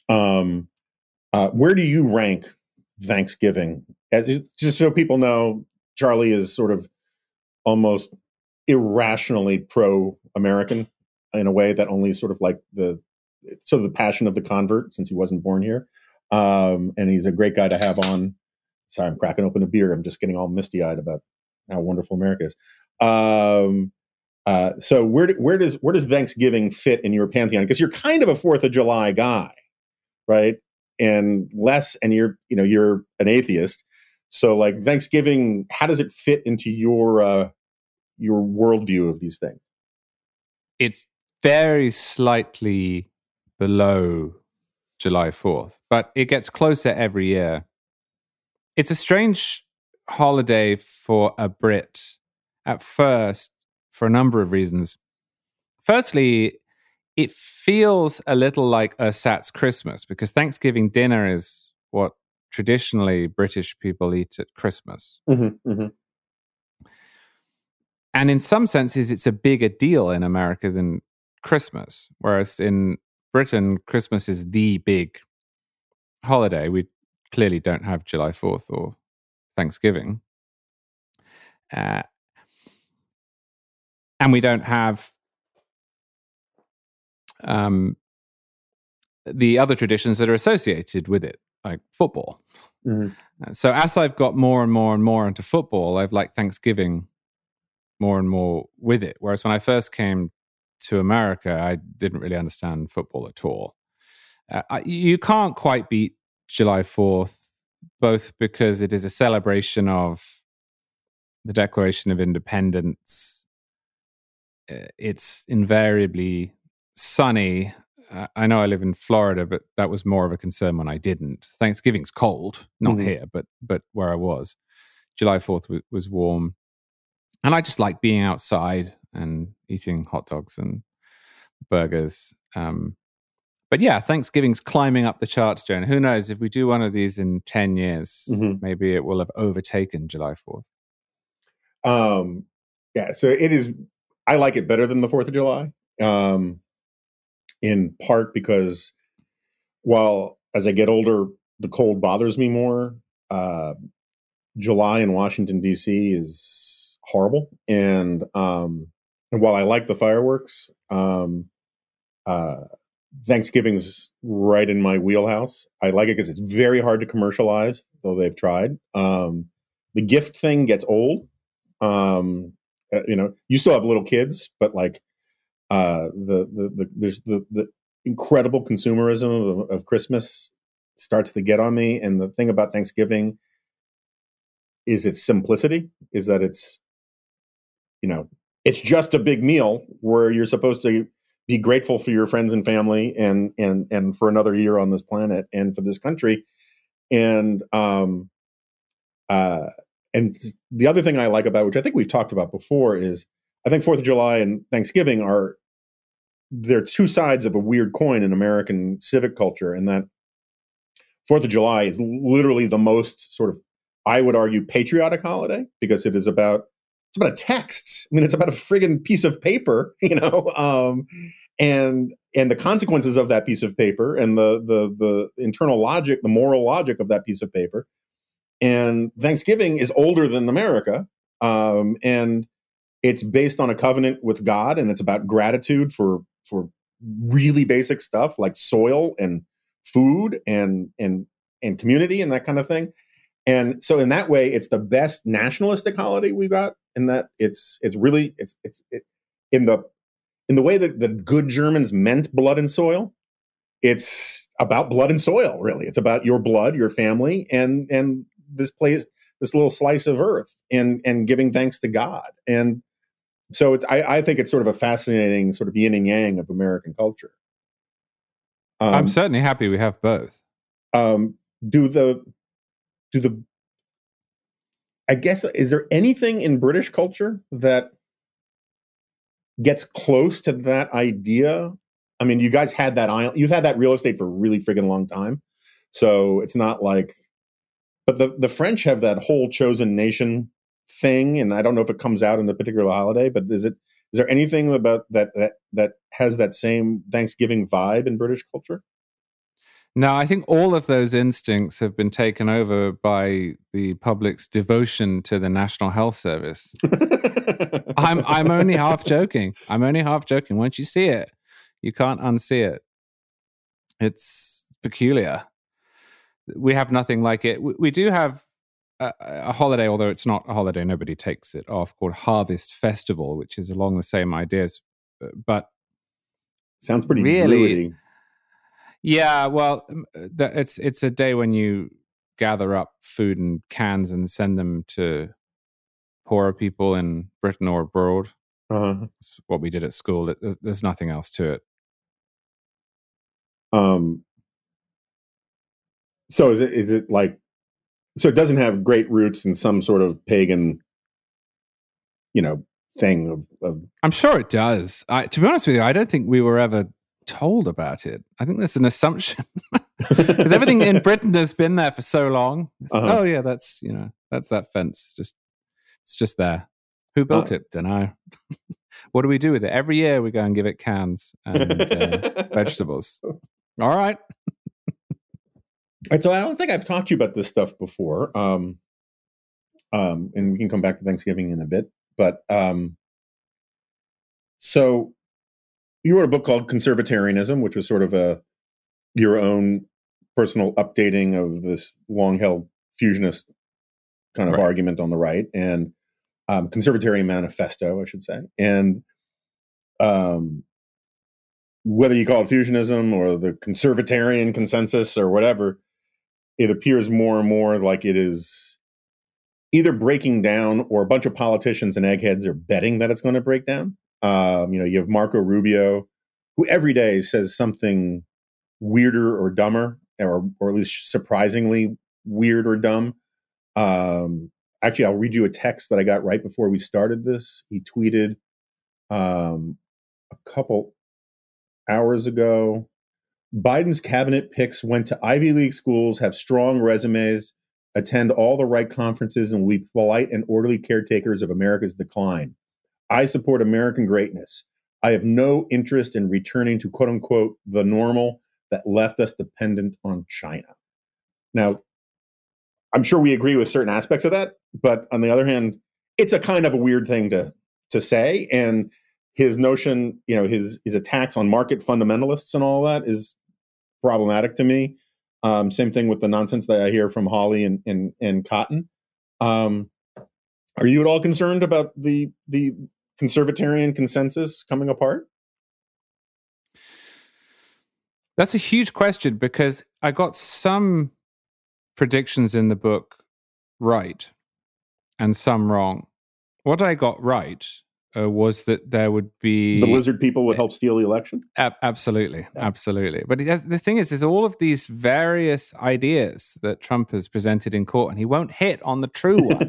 Where do you rank Thanksgiving? Just so people know, Charlie is sort of almost irrationally pro-American in a way that only sort of like the passion of the convert, since he wasn't born here. And he's a great guy to have on. Sorry, I'm cracking open a beer. I'm just getting all misty-eyed about how wonderful America is. So where does Thanksgiving fit in your pantheon? Because you're kind of a 4th of July guy, right? And you're an atheist. So like Thanksgiving, how does it fit into your worldview of these things? It's very slightly below July 4th, but it gets closer every year. It's a strange holiday for a Brit at first for a number of reasons. Firstly, it feels a little like ersatz Christmas because Thanksgiving dinner is what traditionally British people eat at Christmas. Mm-hmm, mm-hmm. And in some senses, it's a bigger deal in America than Christmas, whereas in Britain, Christmas is the big holiday. We clearly don't have July 4th or Thanksgiving. And we don't have the other traditions that are associated with it, like football. Mm-hmm. So as I've got more and more into football, I've liked Thanksgiving more and more with it. Whereas when I first came to America, I didn't really understand football at all. You can't quite beat July 4th, both because it is a celebration of the Declaration of Independence. It's invariably sunny. I know I live in Florida, but that was more of a concern when I didn't. Thanksgiving's cold, not mm-hmm. here, but where I was. July 4th was warm. And I just like being outside and eating hot dogs and burgers. But yeah, Thanksgiving's climbing up the charts, Joan. Who knows, if we do one of these in 10 years, mm-hmm. maybe it will have overtaken July 4th. Yeah, so it is, I like it better than the 4th of July, in part because while as I get older, the cold bothers me more, July in Washington, D.C. is horrible. And while I like the fireworks, Thanksgiving's right in my wheelhouse. I like it because it's very hard to commercialize, though they've tried. The gift thing gets old. You still have little kids, but like there's the incredible consumerism of Christmas starts to get on me. And the thing about Thanksgiving is its simplicity. Is that it's just a big meal where you're supposed to be grateful for your friends and family and for another year on this planet and for this country. And the other thing I like about, which I think we've talked about before, is I think 4th of July and Thanksgiving they're two sides of a weird coin in American civic culture, and that 4th of July is literally the most sort of, I would argue, patriotic holiday because it is about, it's about a text. I mean, it's about a friggin' piece of paper, and the consequences of that piece of paper and the internal logic, the moral logic of that piece of paper. And Thanksgiving is older than America, and it's based on a covenant with God, and it's about gratitude for really basic stuff like soil and food and community and that kind of thing. And so in that way, it's the best nationalistic holiday we've got, in that it's really in the way that the good Germans meant blood and soil. It's about blood and soil, really. It's about your blood, your family, and this place, this little slice of earth, and giving thanks to God. And so I think it's sort of a fascinating sort of yin and yang of American culture. I'm certainly happy we have both. I guess, is there anything in British culture that gets close to that idea? I mean, you guys had that island, you've had that real estate for a really friggin' long time. So it's not like, but the French have that whole chosen nation thing? And I don't know if it comes out on a particular holiday, but is there anything about that has that same Thanksgiving vibe in British culture? No, I think all of those instincts have been taken over by the public's devotion to the National Health Service. I'm only half joking. Once you see it, you can't unsee it. It's peculiar. We have nothing like it. We do have a holiday, although it's not a holiday. Nobody takes it off, called Harvest Festival, which is along the same ideas. But sounds pretty really. Yeah, well, it's a day when you gather up food and cans and send them to poorer people in Britain or abroad. Uh-huh. That's what we did at school. There's nothing else to it. So is it like, so it doesn't have great roots in some sort of pagan, thing of... I'm sure it does. To be honest with you, I don't think we were ever told about it. I think that's an assumption because everything in Britain has been there for so long. Uh-huh. Oh yeah, that's that fence. It's just there. Who built it? Don't know. What do we do with it? Every year we go and give it cans and vegetables. All right. All right. So I don't think I've talked to you about this stuff before. And we can come back to Thanksgiving in a bit, but so you wrote a book called Conservatarianism, which was sort of your own personal updating of this long-held fusionist kind of argument on the right, and Conservatarian Manifesto, I should say. And whether you call it fusionism or the conservatarian consensus or whatever, it appears more and more like it is either breaking down or a bunch of politicians and eggheads are betting that it's going to break down. You have Marco Rubio, who every day says something weirder or dumber, or at least surprisingly weird or dumb. Actually, I'll read you a text that I got right before we started this. He tweeted a couple hours ago, Biden's cabinet picks went to Ivy League schools, have strong resumes, attend all the right conferences, and will be polite and orderly caretakers of America's decline. I support American greatness. I have no interest in returning to, quote unquote, the normal that left us dependent on China. Now, I'm sure we agree with certain aspects of that, but on the other hand, it's a kind of a weird thing to say. And his notion, his attacks on market fundamentalists and all that is problematic to me. Same thing with the nonsense that I hear from Hawley and Cotton. Are you at all concerned about the conservatarian consensus coming apart? That's a huge question, because I got some predictions in the book right and some wrong. What I got right was that there would be... The lizard people would help steal the election? Absolutely. But the thing is all of these various ideas that Trump has presented in court, and he won't hit on the true one.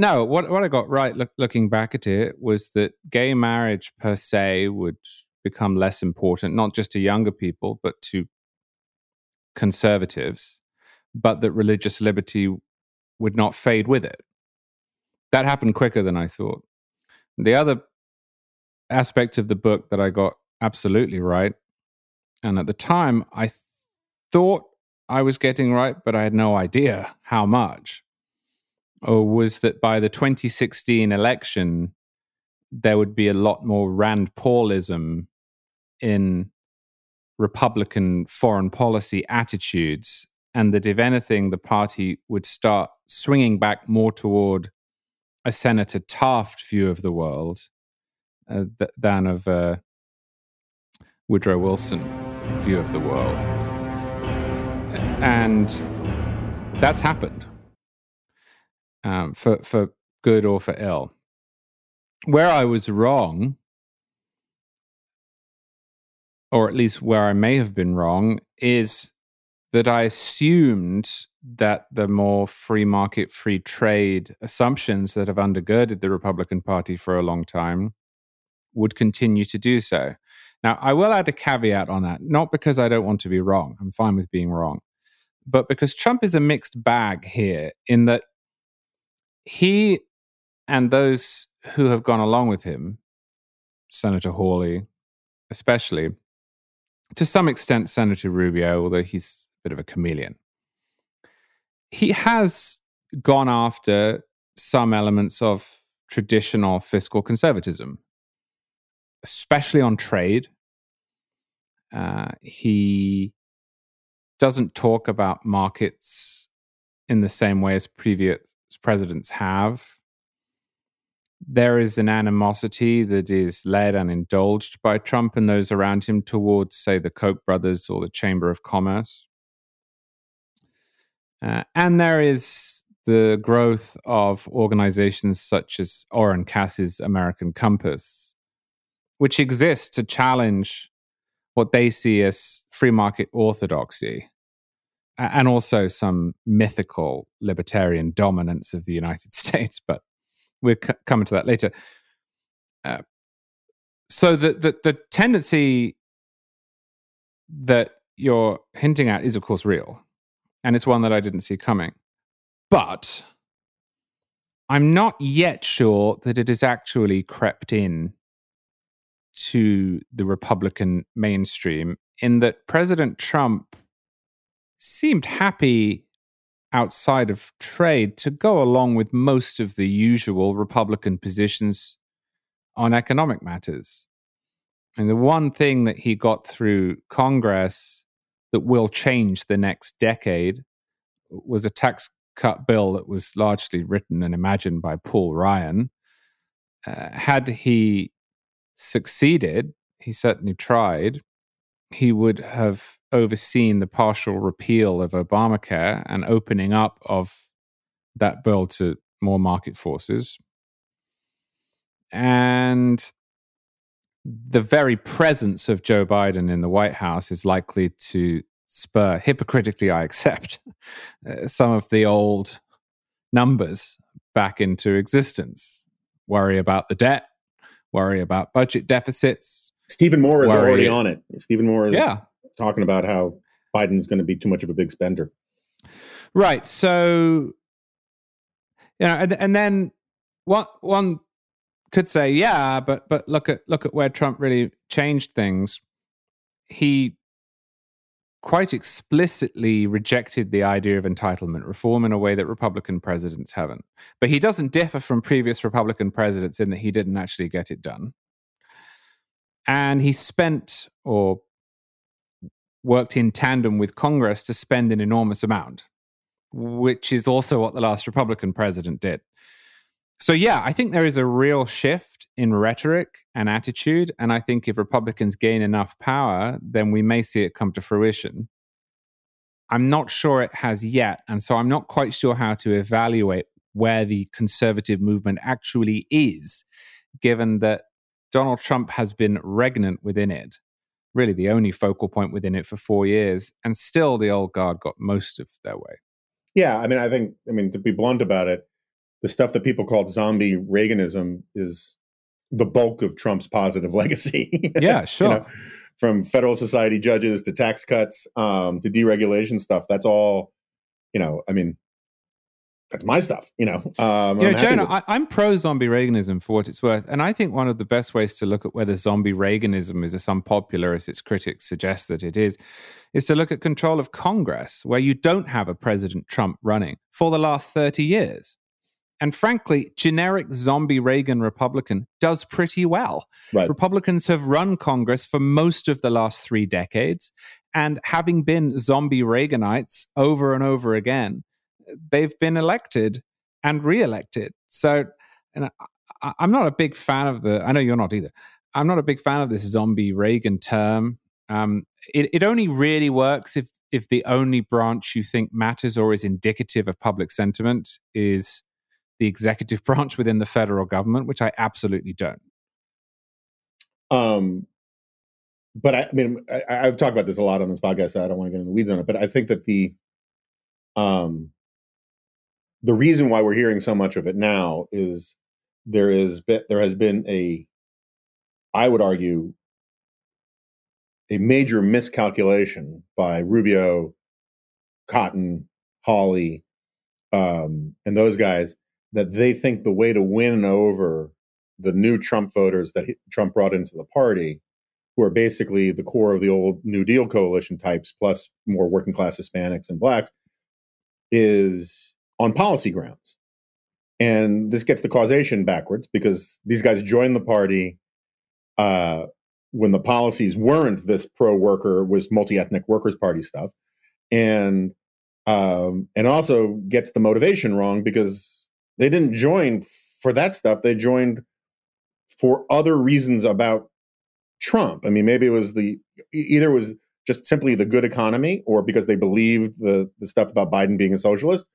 No, what I got right, looking back at it, was that gay marriage per se would become less important, not just to younger people, but to conservatives, but that religious liberty would not fade with it. That happened quicker than I thought. The other aspect of the book that I got absolutely right, and at the time I thought I was getting right, but I had no idea how much, was that by the 2016 election, there would be a lot more Rand Paulism in Republican foreign policy attitudes, and that if anything, the party would start swinging back more toward a Senator Taft view of the world than of a Woodrow Wilson view of the world. And that's happened. For good or for ill. Where I was wrong, or at least where I may have been wrong, is that I assumed that the more free market, free trade assumptions that have undergirded the Republican Party for a long time would continue to do so. Now, I will add a caveat on that, not because I don't want to be wrong. I'm fine with being wrong. But because Trump is a mixed bag here, in that He and those who have gone along with him, Senator Hawley especially, to some extent Senator Rubio, although he's a bit of a chameleon, he has gone after some elements of traditional fiscal conservatism, especially on trade. He doesn't talk about markets in the same way as previous presidents have. There is an animosity that is led and indulged by Trump and those around him towards, say, the Koch brothers or the Chamber of Commerce. And there is the growth of organizations such as Orrin Cass's American Compass, which exists to challenge what they see as free market orthodoxy and also some mythical libertarian dominance of the United States, but we'll come to that later. So the tendency that you're hinting at is, of course, real, and it's one that I didn't see coming. But I'm not yet sure that it has actually crept in to the Republican mainstream, in that President Trump seemed happy outside of trade to go along with most of the usual Republican positions on economic matters. And the one thing that he got through Congress that will change the next decade was a tax cut bill that was largely written and imagined by Paul Ryan. Had he succeeded, he certainly tried, he would have overseen the partial repeal of Obamacare and opening up of that bill to more market forces. And the very presence of Joe Biden in the White House is likely to spur, hypocritically I accept, some of the old numbers back into existence. Worry about the debt, worry about budget deficits. Stephen Moore is already on it. Stephen Moore is talking about how Biden's going to be too much of a big spender. Right. So, and then one could say, but look at where Trump really changed things. He quite explicitly rejected the idea of entitlement reform in a way that Republican presidents haven't. But he doesn't differ from previous Republican presidents in that he didn't actually get it done. And he spent, or worked in tandem with Congress to spend an enormous amount, which is also what the last Republican president did. So I think there is a real shift in rhetoric and attitude, and I think if Republicans gain enough power, then we may see it come to fruition. I'm not sure it has yet, and so I'm not quite sure how to evaluate where the conservative movement actually is, given that Donald Trump has been regnant within it, really the only focal point within it for 4 years, and still the old guard got most of their way. Yeah, I mean, to be blunt about it, the stuff that people called zombie Reaganism is the bulk of Trump's positive legacy. Yeah, sure. From Federal Society judges to tax cuts to deregulation stuff, that's all, that's my stuff, Jonah, I'm pro-zombie Reaganism for what it's worth. And I think one of the best ways to look at whether zombie Reaganism is as unpopular as its critics suggest that it is to look at control of Congress, where you don't have a President Trump running for the last 30 years. And frankly, generic zombie Reagan Republican does pretty well. Right. Republicans have run Congress for most of the last 3 decades. And having been zombie Reaganites over and over again, they've been elected and re-elected. So, and I'm not a big fan of I know you're not either. I'm not a big fan of this zombie Reagan term. It only really works if the only branch you think matters or is indicative of public sentiment is the executive branch within the federal government, which I absolutely don't. But I've talked about this a lot on this podcast, so I don't want to get in the weeds on it, but I think that the reason why we're hearing so much of it now is there has been I would argue, a major miscalculation by Rubio, Cotton, Hawley, and those guys that they think the way to win over the new Trump voters that Trump brought into the party, who are basically the core of the old New Deal coalition types, plus more working class Hispanics and blacks, is on policy grounds. And this gets the causation backwards, because these guys joined the party when the policies weren't this pro-worker, was multi-ethnic workers party stuff. And also gets the motivation wrong, because they didn't join for that stuff. They joined for other reasons about Trump. I mean, maybe it was either was just simply the good economy, or because they believed the stuff about Biden being a socialist,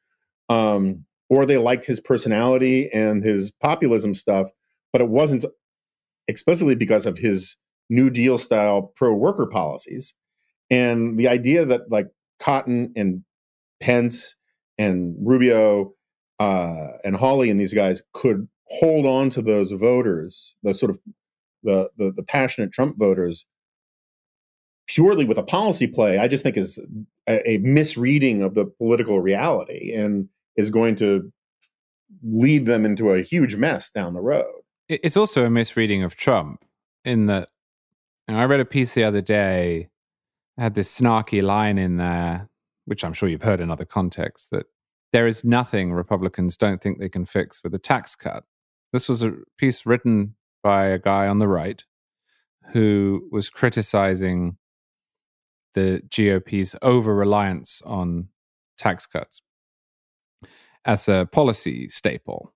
or they liked his personality and his populism stuff, but it wasn't explicitly because of his New Deal style pro-worker policies. And the idea that like Cotton and Pence and Rubio and Hawley and these guys could hold on to those voters, those sort of the passionate Trump voters, purely with a policy play, I just think is a misreading of the political reality and is going to lead them into a huge mess down the road. It's also a misreading of Trump in that, and I read a piece the other day, had this snarky line in there, which I'm sure you've heard in other contexts, that there is nothing Republicans don't think they can fix with a tax cut. This was a piece written by a guy on the right who was criticizing the GOP's over-reliance on tax cuts as a policy staple.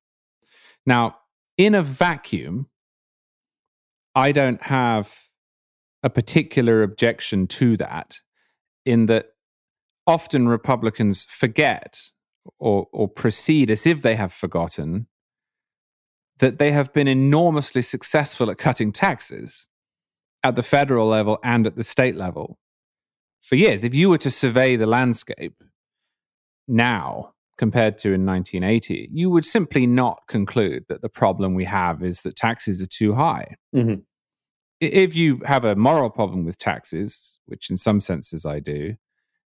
Now, in a vacuum, I don't have a particular objection to that, in that often Republicans forget or proceed as if they have forgotten that they have been enormously successful at cutting taxes at the federal level and at the state level for years. If you were to survey the landscape now compared to in 1980, you would simply not conclude that the problem we have is that taxes are too high. Mm-hmm. If you have a moral problem with taxes, which in some senses I do,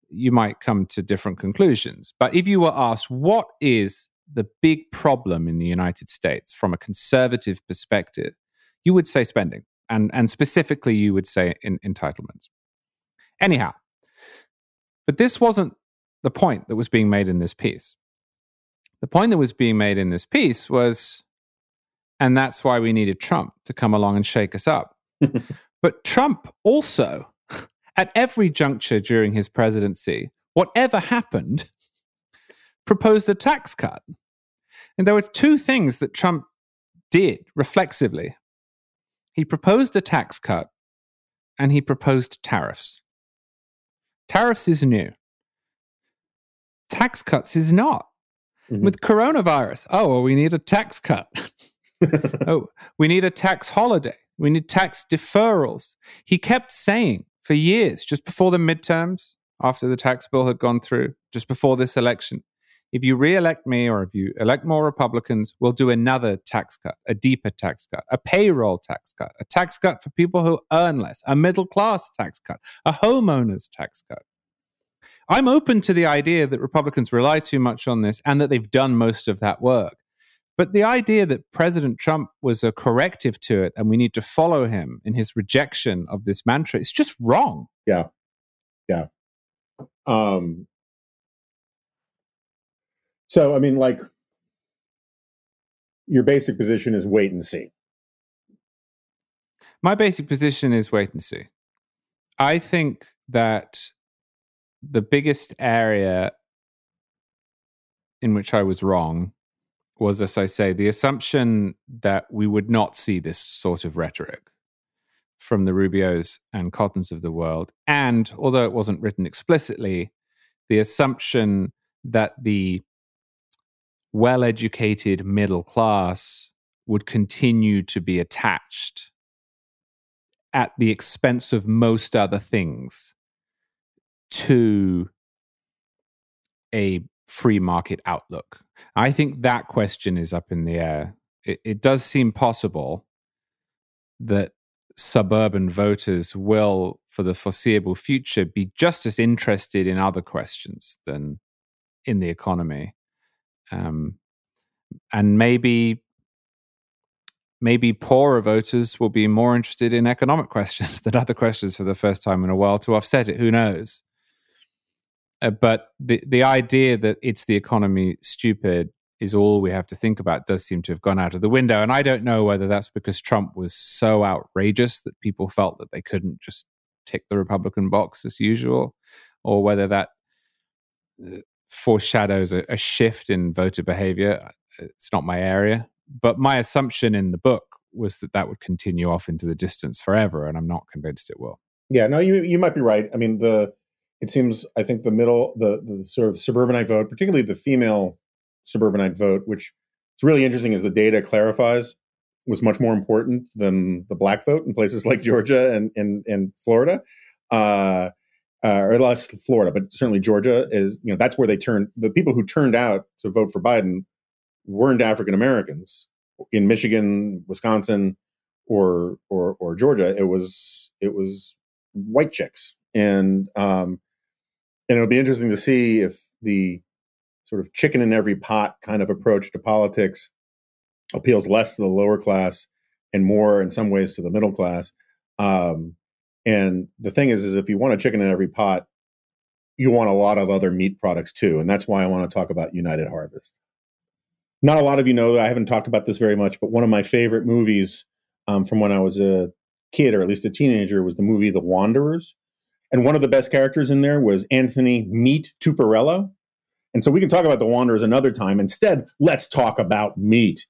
you might come to different conclusions. But if you were asked, what is the big problem in the United States from a conservative perspective, you would say spending. And specifically, you would say entitlements. Anyhow, but this wasn't the point that was being made in this piece. The point that was being made in this piece was, and that's why we needed Trump to come along and shake us up. But Trump also, at every juncture during his presidency, whatever happened, proposed a tax cut. And there were two things that Trump did reflexively. He proposed a tax cut and he proposed tariffs. Tariffs is new. Tax cuts is not. Mm-hmm. With coronavirus, well, we need a tax cut. We need a tax holiday. We need tax deferrals. He kept saying for years, just before the midterms, after the tax bill had gone through, just before this election, if you re-elect me or if you elect more Republicans, we'll do another tax cut, a deeper tax cut, a payroll tax cut, a tax cut for people who earn less, a middle-class tax cut, a homeowner's tax cut. I'm open to the idea that Republicans rely too much on this and that they've done most of that work. But the idea that President Trump was a corrective to it and we need to follow him in his rejection of this mantra is just wrong. Yeah. So, I mean, like, your basic position is wait and see. My basic position is wait and see. I think that the biggest area in which I was wrong was, as I say, the assumption that we would not see this sort of rhetoric from the Rubios and Cottons of the world. And, although it wasn't written explicitly, the assumption that the well-educated middle class would continue to be attached at the expense of most other things to a free market outlook. I think that question is up in the air. It does seem possible that suburban voters will, for the foreseeable future, be just as interested in other questions than in the economy. and maybe poorer voters will be more interested in economic questions than other questions for the first time in a while to offset it. Who knows? But the idea that it's the economy stupid is all we have to think about does seem to have gone out of the window. And I don't know whether that's because Trump was so outrageous that people felt that they couldn't just tick the Republican box as usual, or whether that foreshadows a shift in voter behavior. It's not my area. But my assumption in the book was that that would continue off into the distance forever, and I'm not convinced it will. Yeah, no, you might be right. I mean, it seems, I think, the sort of suburbanite vote, particularly the female suburbanite vote, which is really interesting as the data clarifies, was much more important than the black vote in places like Georgia and Florida, or less Florida, but certainly Georgia is, you know, that's where they turned, the people who turned out to vote for Biden weren't African Americans in Michigan, Wisconsin, or Georgia. It was white chicks, and it'll be interesting to see if the sort of chicken in every pot kind of approach to politics appeals less to the lower class and more, in some ways, to the middle class. And the thing is if you want a chicken in every pot, you want a lot of other meat products too, and that's why I want to talk about United Harvest. Not a lot of you know that I haven't talked about this very much, but one of my favorite movies from when I was a kid, or at least a teenager, was the movie The Wanderers. And one of the best characters in there was Anthony Meat Tuparello. And so we can talk about The Wanderers another time. Instead, let's talk about meat.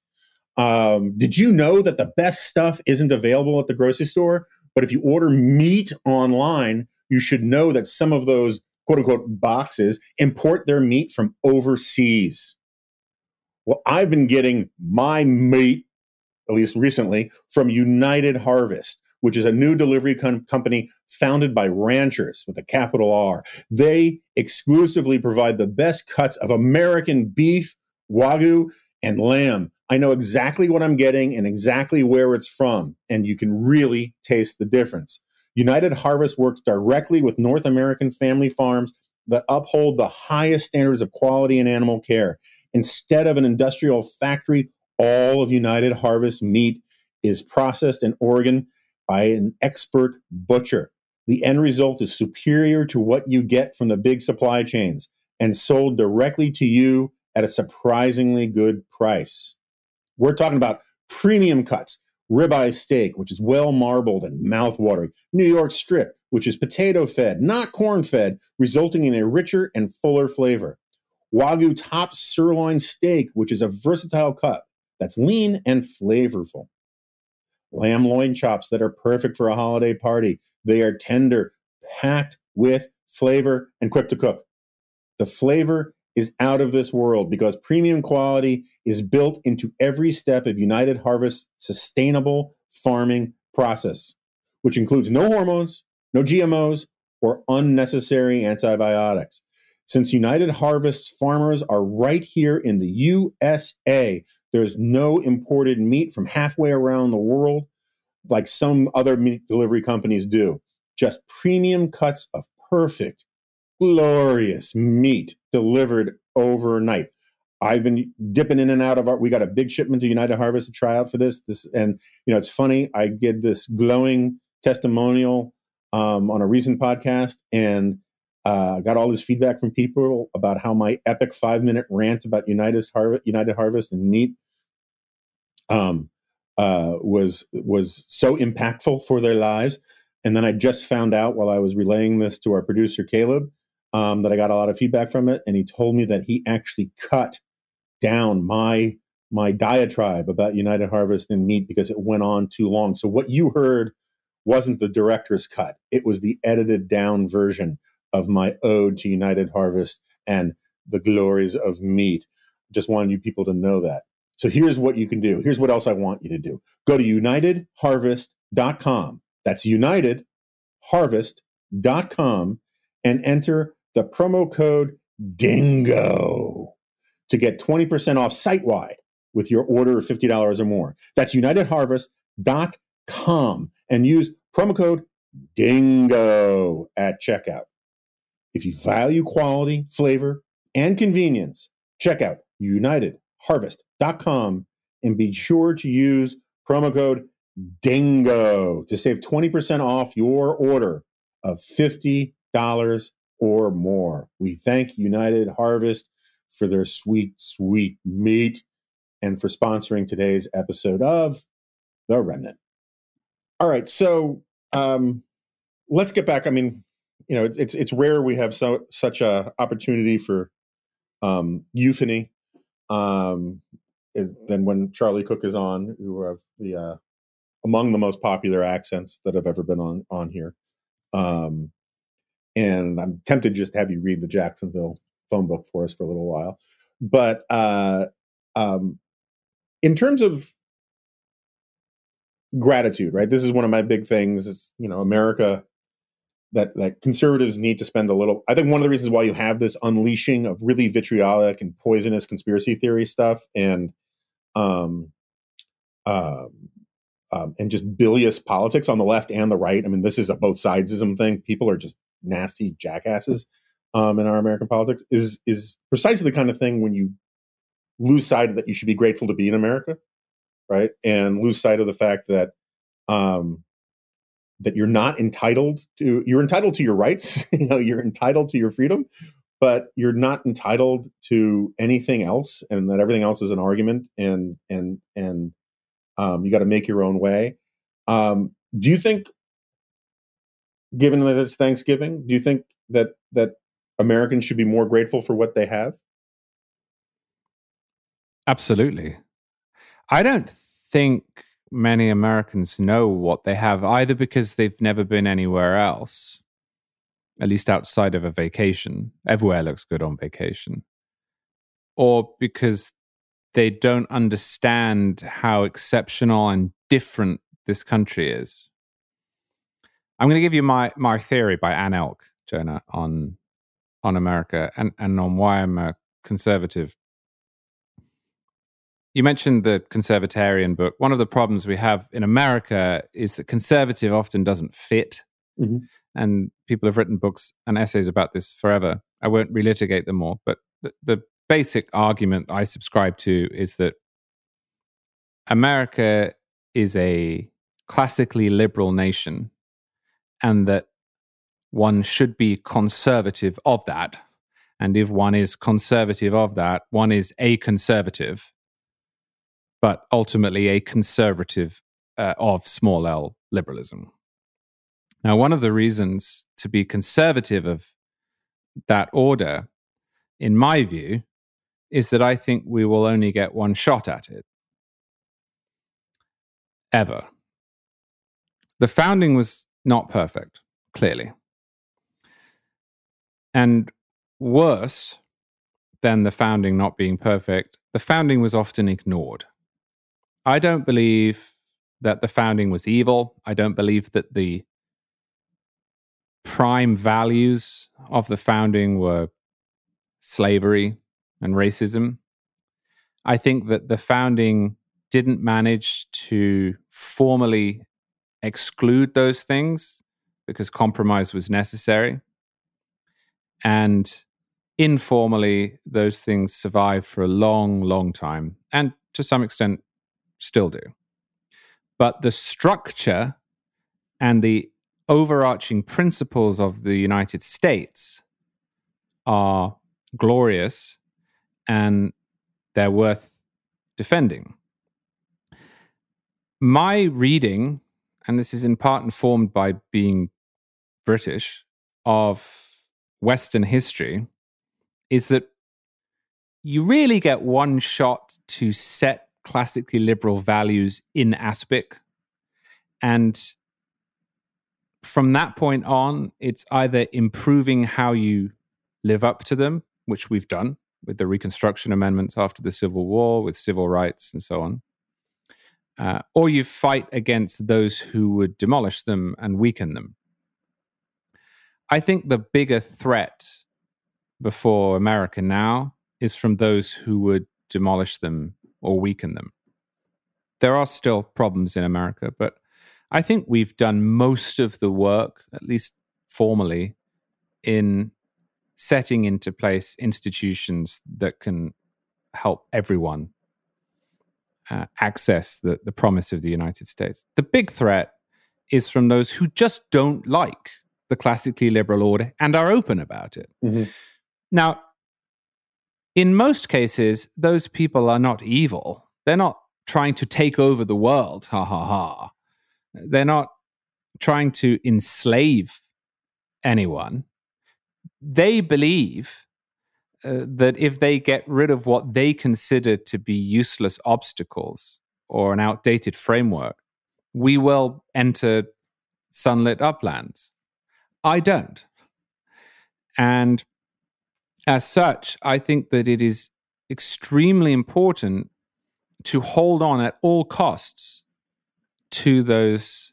Did you know that the best stuff isn't available at the grocery store? But if you order meat online, you should know that some of those quote-unquote boxes import their meat from overseas. Well, I've been getting my meat, at least recently, from United Harvest, which is a new delivery company founded by ranchers with a capital R. They exclusively provide the best cuts of American beef, wagyu, and lamb. I know exactly what I'm getting and exactly where it's from, and you can really taste the difference. United Harvest works directly with North American family farms that uphold the highest standards of quality and animal care. Instead of an industrial factory, all of United Harvest meat is processed in Oregon by an expert butcher. The end result is superior to what you get from the big supply chains and sold directly to you at a surprisingly good price. We're talking about premium cuts, ribeye steak, which is well marbled and mouthwatering, New York strip, which is potato-fed, not corn-fed, resulting in a richer and fuller flavor. Wagyu top sirloin steak, which is a versatile cut that's lean and flavorful. Lamb loin chops that are perfect for a holiday party. They are tender, packed with flavor, and quick to cook. The flavor is out of this world because premium quality is built into every step of United Harvest's sustainable farming process, which includes no hormones, no GMOs, or unnecessary antibiotics. Since United Harvest's farmers are right here in the USA, there's no imported meat from halfway around the world like some other meat delivery companies do. Just premium cuts of perfect, glorious meat delivered overnight. I've been dipping in and out of we got a big shipment to United Harvest to try out for this. And, you know, it's funny. I did this glowing testimonial on a recent podcast, and got all this feedback from people about how my epic 5-minute rant about United Harvest and meat was so impactful for their lives. And then I just found out while I was relaying this to our producer, Caleb, that I got a lot of feedback from it. And he told me that he actually cut down my diatribe about United Harvest and meat because it went on too long. So what you heard wasn't the director's cut. It was the edited down version of my ode to United Harvest and the glories of meat. Just wanted you people to know that. So here's what you can do. Here's what else I want you to do. Go to UnitedHarvest.com. That's UnitedHarvest.com and enter the promo code DINGO to get 20% off site-wide with your order of $50 or more. That's UnitedHarvest.com and use promo code DINGO at checkout. If you value quality, flavor, and convenience, check out United NHharvest.com and be sure to use promo code DINGO to save 20% off your order of $50 or more. We thank United Harvest for their sweet, sweet meat and for sponsoring today's episode of The Remnant. All right, so let's get back. I mean, you know, it's rare we have such a opportunity for euphony than when Charlie Cook is on, who have the among the most popular accents that have ever been on here. And I'm tempted just to have you read the Jacksonville phone book for us for a little while. But in terms of gratitude, right? This is one of my big things is, you know, America, that conservatives need to spend a little. I think one of the reasons why you have this unleashing of really vitriolic and poisonous conspiracy theory stuff and just bilious politics on the left and the right. I mean, this is a both sidesism thing. People are just nasty jackasses in our American politics is precisely the kind of thing when you lose sight of that you should be grateful to be in America, right? And lose sight of the fact that that you're not entitled to, you're entitled to your rights, you know, you're entitled to your freedom, but you're not entitled to anything else, and that everything else is an argument, and you got to make your own way. Do you think, given that it's Thanksgiving, do you think that Americans should be more grateful for what they have? Absolutely. I don't think many Americans know what they have, either because they've never been anywhere else, at least outside of a vacation. Everywhere looks good on vacation. Or because they don't understand how exceptional and different this country is. I'm going to give you my theory by Ann Elk, Jonah, on America and on why I'm a conservative. You mentioned the conservatarian book. One of the problems we have in America is that conservative often doesn't fit. Mm-hmm. And people have written books and essays about this forever. I won't relitigate them all, but the basic argument I subscribe to is that America is a classically liberal nation and that one should be conservative of that. And if one is conservative of that, one is a conservative, but ultimately a conservative of small L liberalism. Now, one of the reasons to be conservative of that order, in my view, is that I think we will only get one shot at it. Ever. The founding was not perfect, clearly. And worse than the founding not being perfect, the founding was often ignored. I don't believe that the founding was evil. I don't believe that the prime values of the founding were slavery and racism. I think that the founding didn't manage to formally exclude those things because compromise was necessary. And informally, those things survived for a long, long time, and to some extent, still do. But the structure and the overarching principles of the United States are glorious and they're worth defending. My reading, and this is in part informed by being British, of Western history is that you really get one shot to set classically liberal values in aspic. And from that point on, it's either improving how you live up to them, which we've done with the Reconstruction Amendments after the Civil War, with civil rights and so on, or you fight against those who would demolish them and weaken them. I think the bigger threat before America now is from those who would demolish them or weaken them. There are still problems in America, but I think we've done most of the work, at least formally, in setting into place institutions that can help everyone access the promise of the United States. The big threat is from those who just don't like the classically liberal order and are open about it. Mm-hmm. Now, in most cases, those people are not evil. They're not trying to take over the world, ha ha ha. They're not trying to enslave anyone. They believe that if they get rid of what they consider to be useless obstacles or an outdated framework, we will enter sunlit uplands. I don't. And as such, I think that it is extremely important to hold on at all costs to those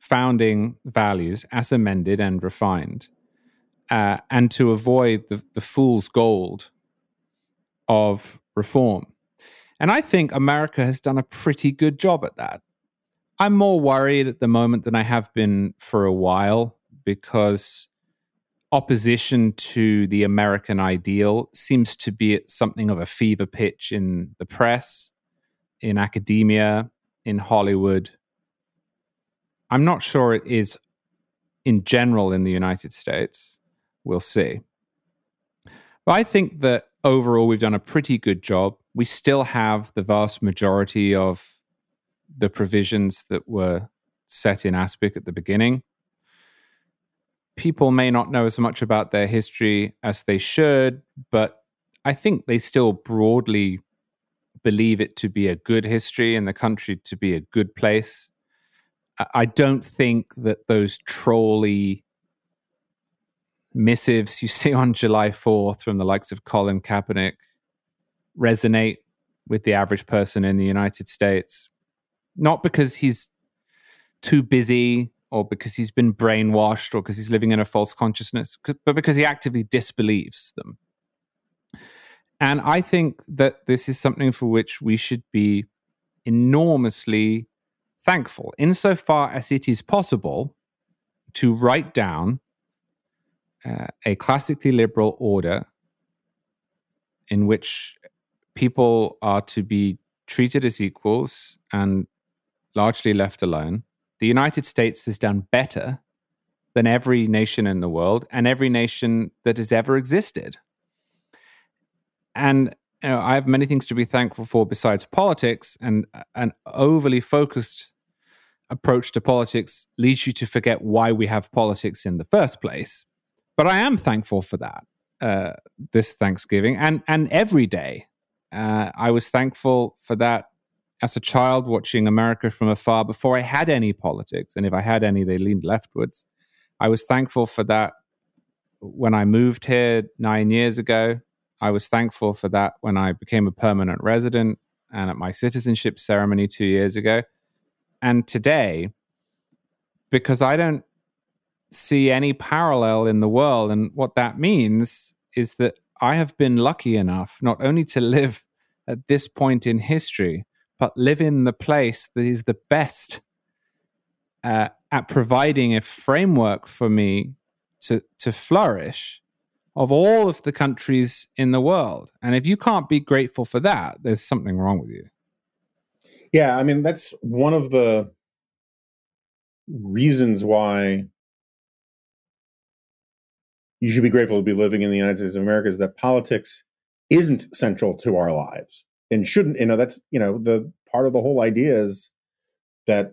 founding values as amended and refined, and to avoid the fool's gold of reform. And I think America has done a pretty good job at that. I'm more worried at the moment than I have been for a while, because opposition to the American ideal seems to be at something of a fever pitch in the press, in academia, in Hollywood. I'm not sure it is in general in the United States. We'll see. But I think that overall we've done a pretty good job. We still have the vast majority of the provisions that were set in Aspic at the beginning. People may not know as much about their history as they should, but I think they still broadly believe it to be a good history and the country to be a good place. I don't think that those trolly missives you see on July 4th from the likes of Colin Kaepernick resonate with the average person in the United States. Not because he's too busy or because he's been brainwashed or because he's living in a false consciousness, but because he actively disbelieves them. And I think that this is something for which we should be enormously thankful, insofar as it is possible to write down a classically liberal order in which people are to be treated as equals and largely left alone. The United States has done better than every nation in the world and every nation that has ever existed. And you know, I have many things to be thankful for besides politics, and an overly focused approach to politics leads you to forget why we have politics in the first place. But I am thankful for that this Thanksgiving and every day. I was thankful for that as a child watching America from afar before I had any politics. And if I had any, they leaned leftwards. I was thankful for that when I moved here 9 years ago. I was thankful for that when I became a permanent resident and at my citizenship ceremony 2 years ago. And today, because I don't see any parallel in the world. And what that means is that I have been lucky enough not only to live at this point in history, but live in the place that is the best at providing a framework for me to flourish of all of the countries in the world. And if you can't be grateful for that, there's something wrong with you. Yeah, I mean, that's one of the reasons why you should be grateful to be living in the United States of America, is that politics isn't central to our lives and shouldn't. You know, that's, you know, the part of the whole idea is that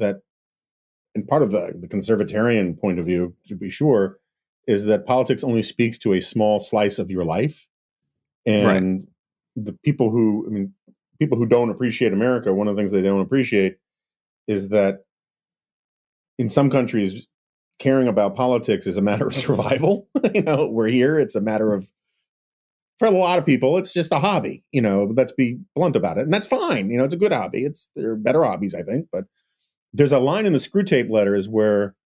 and part of the conservatarian point of view, to be sure, is that politics only speaks to a small slice of your life. And right. The people who don't appreciate America, one of the things they don't appreciate is that in some countries, caring about politics is a matter of survival. You know, we're here. It's a matter of, for a lot of people, it's just a hobby, you know, let's be blunt about it. And that's fine. You know, it's a good hobby. There are better hobbies, I think. But there's a line in the Screwtape Letters where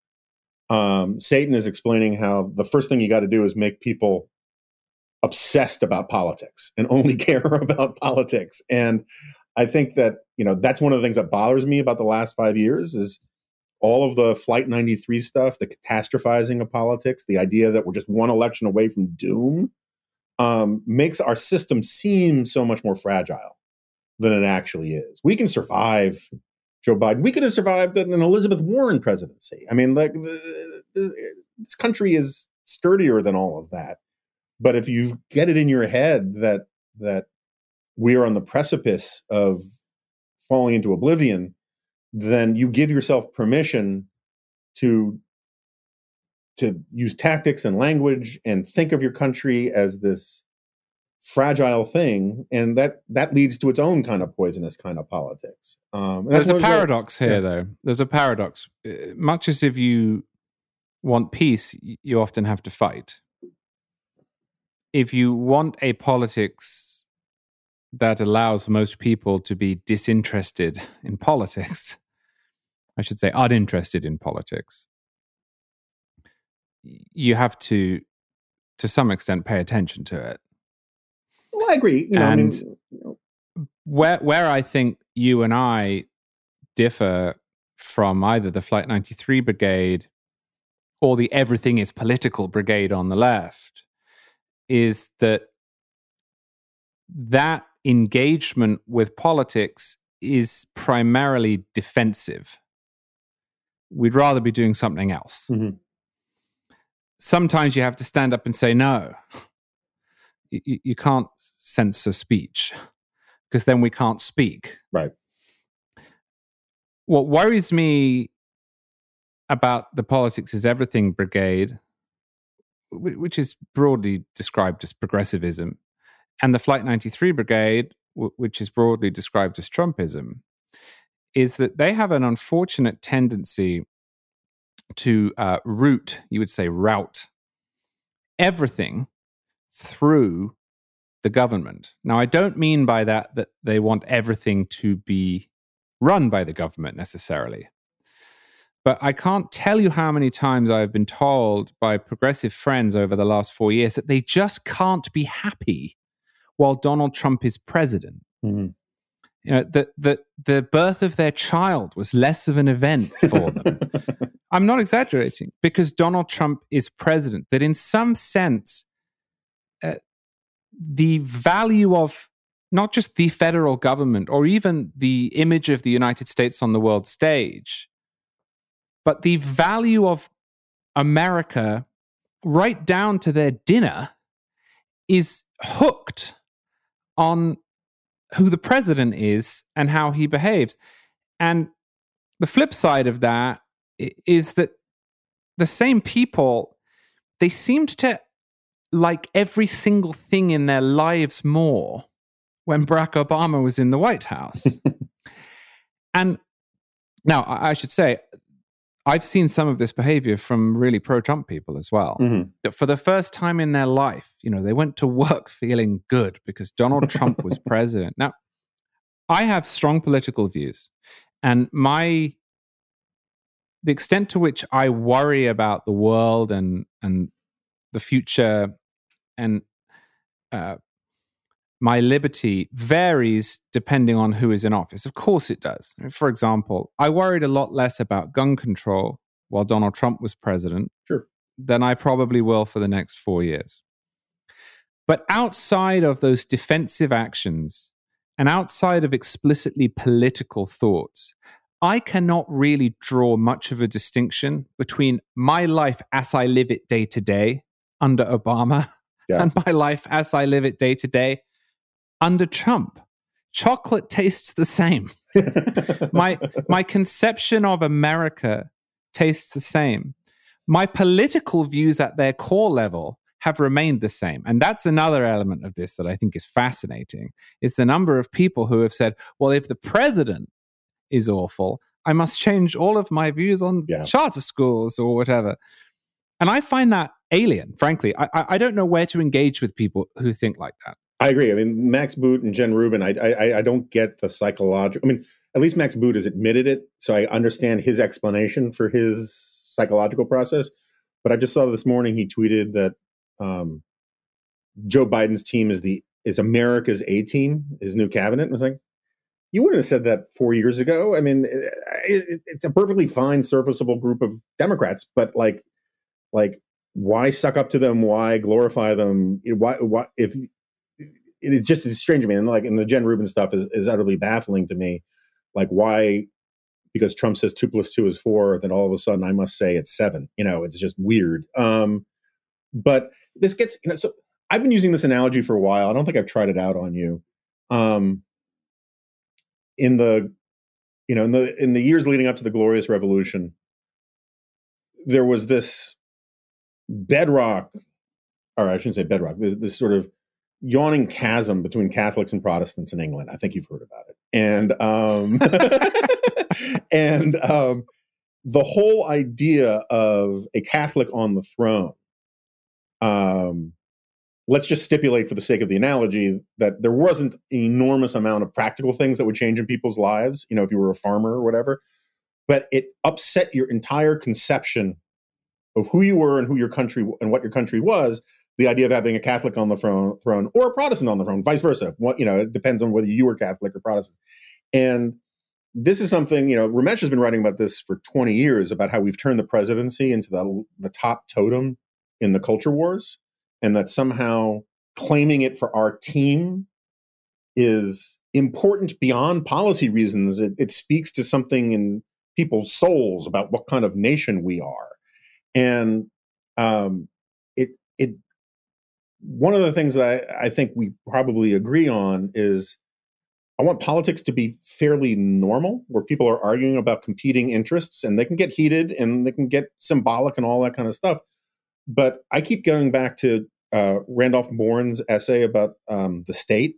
Satan is explaining how the first thing you got to do is make people obsessed about politics and only care about politics. And I think that, you know, that's one of the things that bothers me about the last 5 years is all of the Flight 93 stuff, the catastrophizing of politics, the idea that we're just one election away from doom. makes our system seem so much more fragile than it actually is. We can survive Joe Biden. We could have survived an Elizabeth Warren presidency. I mean, like, this country is sturdier than all of that. But if you get it in your head that we are on the precipice of falling into oblivion, then you give yourself permission to use tactics and language and think of your country as this fragile thing, and that leads to its own kind of poisonous kind of politics. There's a paradox here, though. There's a paradox. Much as if you want peace, you often have to fight. If you want a politics that allows most people to be disinterested in politics, I should say uninterested in politics, you have to some extent, pay attention to it. Well, I agree. Where I think you and I differ from either the Flight 93 Brigade or the Everything is Political Brigade on the left is that engagement with politics is primarily defensive. We'd rather be doing something else. Mm-hmm. Sometimes you have to stand up and say no. You can't censor speech because then we can't speak. Right. What worries me about the Politics is Everything Brigade, which is broadly described as progressivism, and the Flight 93 Brigade, which is broadly described as Trumpism, is that they have an unfortunate tendency to route everything through the government. Now, I don't mean by that they want everything to be run by the government necessarily. But I can't tell you how many times I've been told by progressive friends over the last 4 years that they just can't be happy while Donald Trump is president. Mm-hmm. You know, the birth of their child was less of an event for them. I'm not exaggerating, because Donald Trump is president. That in some sense, the value of not just the federal government or even the image of the United States on the world stage, but the value of America right down to their dinner is hooked on who the president is and how he behaves. And the flip side of that is that the same people, they seemed to like every single thing in their lives more when Barack Obama was in the White House. And now, I should say, I've seen some of this behavior from really pro-Trump people as well. Mm-hmm. That for the first time in their life, you know, they went to work feeling good because Donald Trump was president. Now, I have strong political views, and the extent to which I worry about the world and the future and my liberty varies depending on who is in office. Of course it does. For example, I worried a lot less about gun control while Donald Trump was president than I probably will for the next 4 years. But outside of those defensive actions and outside of explicitly political thoughts, I cannot really draw much of a distinction between my life as I live it day to day under Obama and my life as I live it day to day under Trump. Chocolate tastes the same. My conception of America tastes the same. My political views at their core level have remained the same. And that's another element of this that I think is fascinating. It's the number of people who have said, well, if the president is awful, I must change all of my views on charter schools or whatever. And I find that alien, frankly. I don't know where to engage with people who think like that. I agree. I mean, Max Boot and Jen Rubin, I don't get the psychological. I mean, at least Max Boot has admitted it, so I understand his explanation for his psychological process. But I just saw this morning he tweeted that Joe Biden's team is America's A team, his new cabinet. And I was like, you wouldn't have said that 4 years ago. I mean, it's a perfectly fine, serviceable group of Democrats, but like why suck up to them? Why glorify them? Why if it just is strange to me. And like, and the Jen Rubin stuff is utterly baffling to me. Like, why, because Trump says 2 + 2 is 4, then all of a sudden I must say it's 7, you know, it's just weird. But this gets, you know, so I've been using this analogy for a while. I don't think I've tried it out on you. In the years leading up to the Glorious Revolution, there was this bedrock, or I shouldn't say bedrock, this sort of yawning chasm between Catholics and Protestants in England. I think you've heard about it. And the whole idea of a Catholic on the throne, let's just stipulate for the sake of the analogy that there wasn't an enormous amount of practical things that would change in people's lives, you know, if you were a farmer or whatever, but it upset your entire conception of who you were and who your country and what your country was, the idea of having a Catholic on the throne or a Protestant on the throne, vice versa. What, you know, it depends on whether you were Catholic or Protestant. And this is something, you know, Ramesh has been writing about this for 20 years, about how we've turned the presidency into the top totem in the culture wars, and that somehow claiming it for our team is important beyond policy reasons. It speaks to something in people's souls about what kind of nation we are. And one of the things that I think we probably agree on is I want politics to be fairly normal, where people are arguing about competing interests and they can get heated and they can get symbolic and all that kind of stuff. But I keep going back to Randolph Bourne's essay about the state,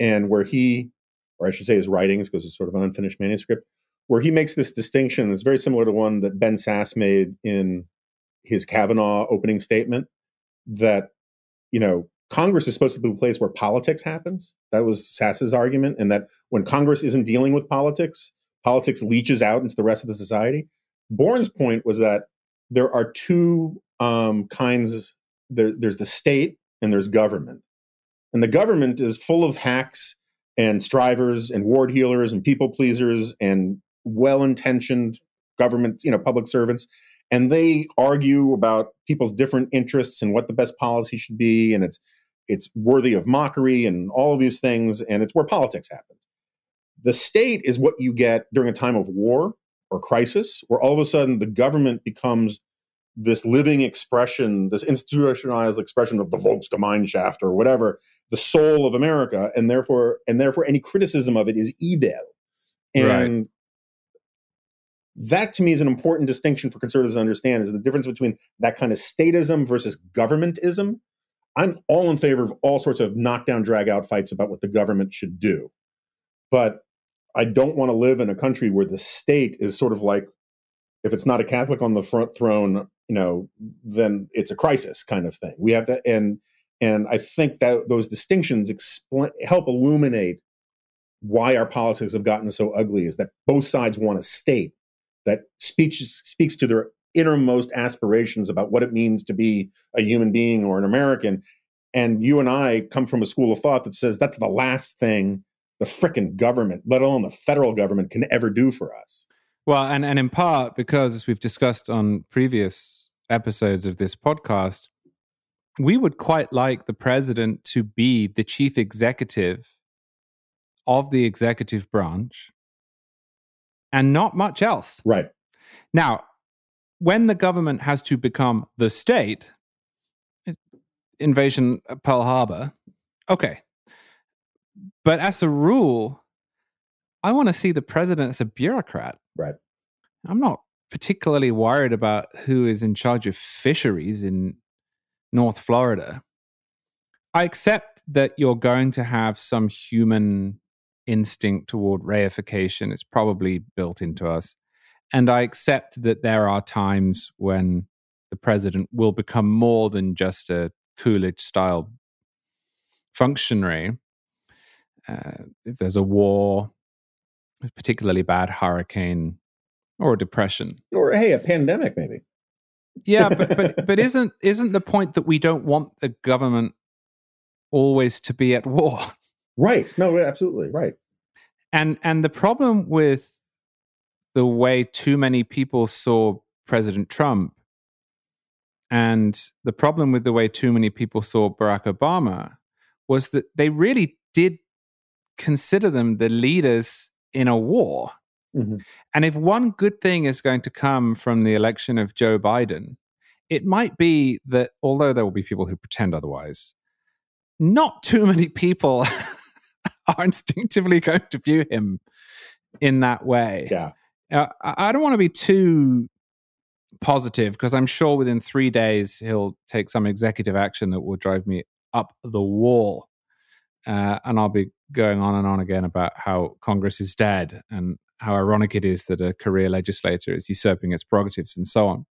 and where he, or I should say his writings, because it's sort of an unfinished manuscript, where he makes this distinction that's very similar to one that Ben Sasse made in his Kavanaugh opening statement, that, you know, Congress is supposed to be a place where politics happens. That was Sasse's argument, and that when Congress isn't dealing with politics, politics leaches out into the rest of the society. Bourne's point was that there are two kinds. There's the state and there's government. And the government is full of hacks and strivers and ward heelers and people pleasers and well-intentioned government, you know, public servants. And they argue about people's different interests and what the best policy should be. And it's worthy of mockery and all of these things. And it's where politics happens. The state is what you get during a time of war or crisis, where all of a sudden the government becomes this living expression, this institutionalized expression of the Volksgemeinschaft or whatever, the soul of America. And therefore any criticism of it is evil. And right. That to me is an important distinction for conservatives to understand, is the difference between that kind of statism versus governmentism. I'm all in favor of all sorts of knockdown, drag out fights about what the government should do. But I don't want to live in a country where the state is sort of like, if it's not a Catholic on the front throne, you know, then it's a crisis kind of thing. We have to, and I think that those distinctions help illuminate why our politics have gotten so ugly, is that both sides want a state that speaks to their innermost aspirations about what it means to be a human being or an American. And you and I come from a school of thought that says that's the last thing the frickin' government, let alone the federal government, can ever do for us. Well, and in part because, as we've discussed on previous episodes of this podcast, we would quite like the president to be the chief executive of the executive branch and not much else. Right. Now, when the government has to become the state, invasion of Pearl Harbor, okay. But as a rule, I want to see the president as a bureaucrat. Right. I'm not particularly worried about who is in charge of fisheries in North Florida. I accept that you're going to have some human instinct toward reification. It's probably built into us. And I accept that there are times when the president will become more than just a Coolidge-style functionary. If there's a war, a particularly bad hurricane or a depression. Or, hey, a pandemic maybe. Yeah, but isn't the point that we don't want the government always to be at war? Right. No, absolutely. Right. And the problem with the way too many people saw President Trump And the problem with the way too many people saw Barack Obama was that they really did consider them the leaders in a war. Mm-hmm. And if one good thing is going to come from the election of Joe Biden, it might be that, although there will be people who pretend otherwise, not too many people are instinctively going to view him in that way. Yeah. I don't want to be too positive, because I'm sure within 3 days he'll take some executive action that will drive me up the wall. And I'll be going on and on again about how Congress is dead and how ironic it is that a career legislator is usurping its prerogatives and so on.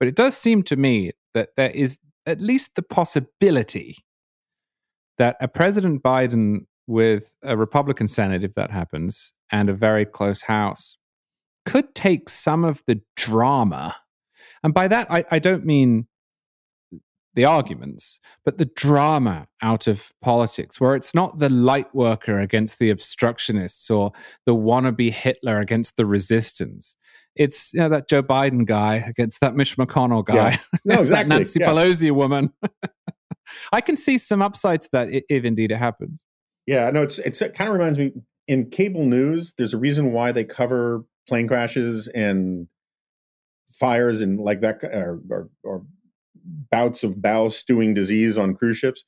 But it does seem to me that there is at least the possibility that a President Biden with a Republican Senate, if that happens, and a very close House, could take some of the drama. And by that, I don't mean the arguments, but the drama out of politics, where it's not the light worker against the obstructionists or the wannabe Hitler against the resistance. It's, you know, that Joe Biden guy against that Mitch McConnell guy. Yeah. No, it's exactly. That Nancy Pelosi woman. I can see some upside to that if indeed it happens. Yeah, no, it kind of reminds me, in cable news, there's a reason why they cover plane crashes and fires and like that, or bouts of bowel-stewing disease on cruise ships,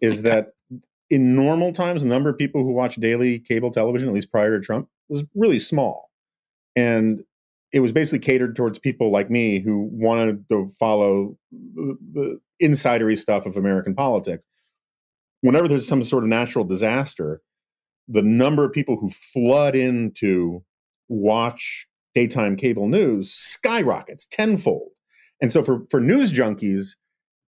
is that in normal times, the number of people who watch daily cable television, at least prior to Trump, was really small. And it was basically catered towards people like me who wanted to follow the insidery stuff of American politics. Whenever there's some sort of natural disaster, the number of people who flood in to watch daytime cable news skyrockets tenfold. And so for news junkies,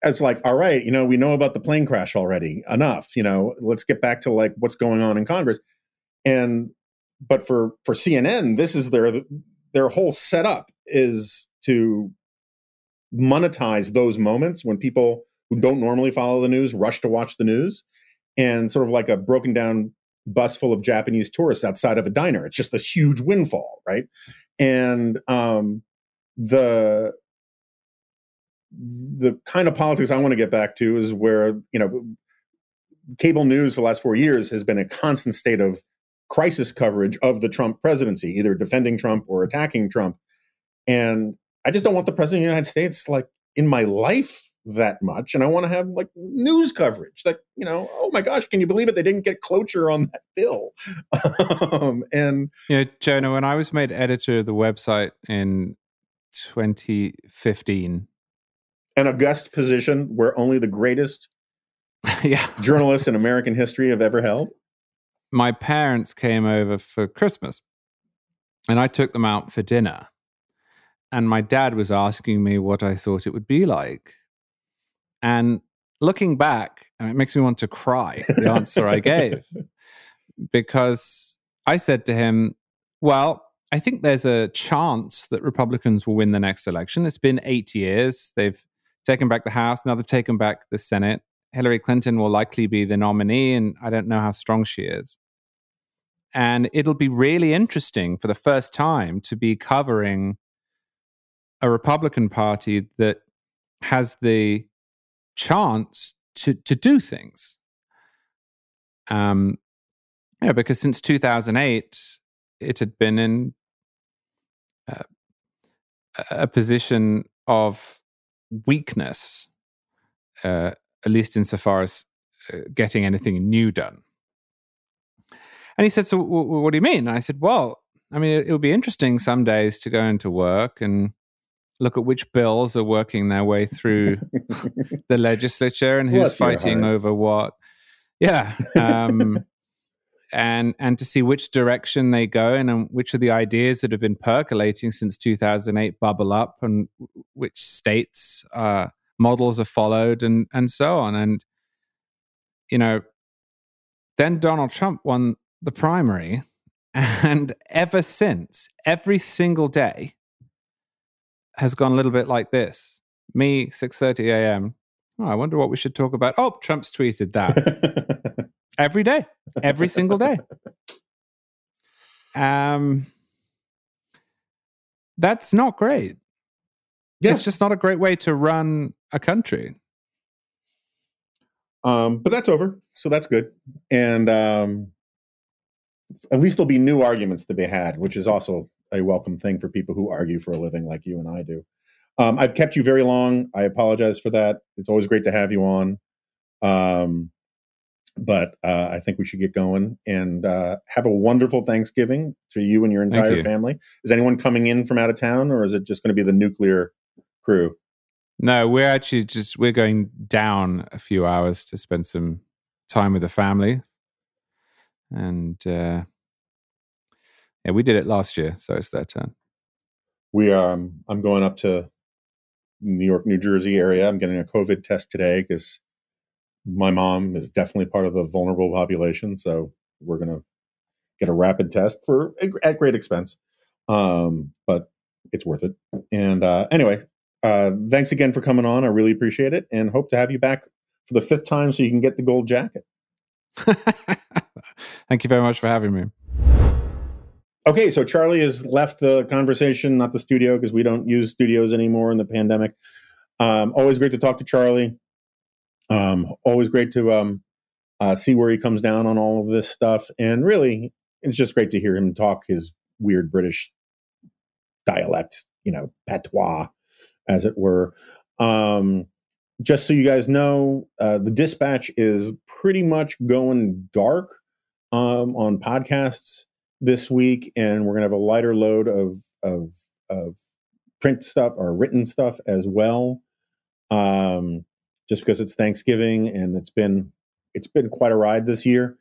it's like, all right, you know, we know about the plane crash already, enough, you know, let's get back to like what's going on in Congress. And, but for CNN, this is their whole setup is to monetize those moments when people who don't normally follow the news rush to watch the news, and sort of like a broken down bus full of Japanese tourists outside of a diner. It's just this huge windfall, right? And the kind of politics I want to get back to is where, you know, cable news for the last 4 years has been a constant state of crisis coverage of the Trump presidency, either defending Trump or attacking Trump. And I just don't want the president of the United States like in my life that much. And I want to have like news coverage that, you know, oh my gosh, can you believe it? They didn't get cloture on that bill. And yeah, you know, Jonah, when I was made editor of the website in 2015, an august position where only the greatest journalists in American history have ever held. My parents came over for Christmas and I took them out for dinner. And my dad was asking me what I thought it would be like. And looking back, it makes me want to cry, the answer I gave, because I said to him, well, I think there's a chance that Republicans will win the next election. It's been 8 years. They've taken back the House. Now they've taken back the Senate. Hillary Clinton will likely be the nominee, and I don't know how strong she is. And it'll be really interesting for the first time to be covering a Republican Party that has the chance to do things. Yeah, because since 2008, it had been in a position of weakness, at least insofar as getting anything new done. And he said, so what do you mean? And I said, well, I mean, it'll be interesting some days to go into work and look at which bills are working their way through the legislature and who's fighting over what. Yeah. And to see which direction they go in and which of the ideas that have been percolating since 2008 bubble up, and which states models are followed, and so on. And, you know, then Donald Trump won the primary, and ever since, every single day has gone a little bit like this. Me, 6:30 a.m., oh, I wonder what we should talk about. Oh, Trump's tweeted that. Every day, every single day. That's not great. Yeah. It's just not a great way to run a country. But that's over, so that's good. And at least there'll be new arguments to be had, which is also a welcome thing for people who argue for a living like you and I do. I've kept you very long. I apologize for that. It's always great to have you on. But I think we should get going and have a wonderful Thanksgiving to you and your entire family. Is anyone coming in from out of town, or is it just going to be the nuclear crew? No, we're actually we're going down a few hours to spend some time with the family. And we did it last year, so it's their turn. I'm going up to New York, New Jersey area. I'm getting a COVID test today because my mom is definitely part of the vulnerable population, so we're going to get a rapid test at great expense. But it's worth it. And anyway, thanks again for coming on. I really appreciate it, and hope to have you back for the 5th time so you can get the gold jacket. Thank you very much for having me. Okay, so Charlie has left the conversation, not the studio, because we don't use studios anymore in the pandemic. Always great to talk to Charlie. Always great to see where he comes down on all of this stuff. And really, it's just great to hear him talk his weird British dialect, patois, as it were. Just so you guys know, the Dispatch is pretty much going dark on podcasts this week, and we're going to have a lighter load of print stuff or written stuff as well. Just because it's Thanksgiving and it's been quite a ride this year,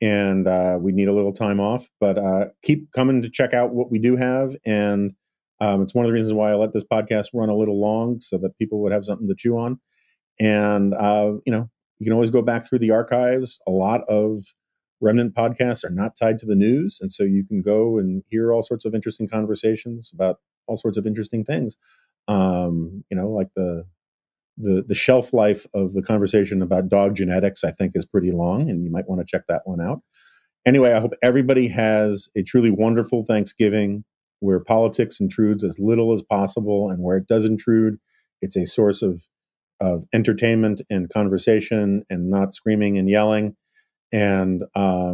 and we need a little time off. But keep coming to check out what we do have, and it's one of the reasons why I let this podcast run a little long, so that people would have something to chew on. And you can always go back through the archives. A lot of Remnant podcasts are not tied to the news, and so you can go and hear all sorts of interesting conversations about all sorts of interesting things. Like the shelf life of the conversation about dog genetics, I think, is pretty long, and you might want to check that one out. Anyway, I hope everybody has a truly wonderful Thanksgiving, where politics intrudes as little as possible, and where it does intrude, it's a source of entertainment and conversation and not screaming and yelling. And I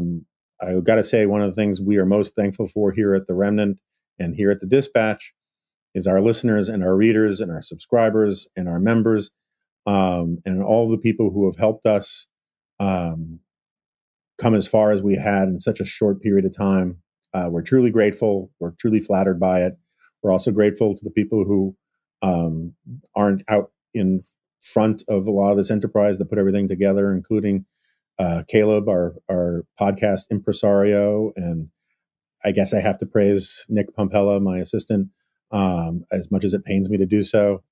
got to say, one of the things we are most thankful for here at The Remnant and here at The Dispatch is our listeners and our readers and our subscribers and our members, and all the people who have helped us come as far as we had in such a short period of time. We're truly grateful. We're truly flattered by it. We're also grateful to the people who aren't out in front of a lot of this enterprise that put everything together, including Caleb, our podcast impresario. And I guess I have to praise Nick Pompella, my assistant, as much as it pains me to do so.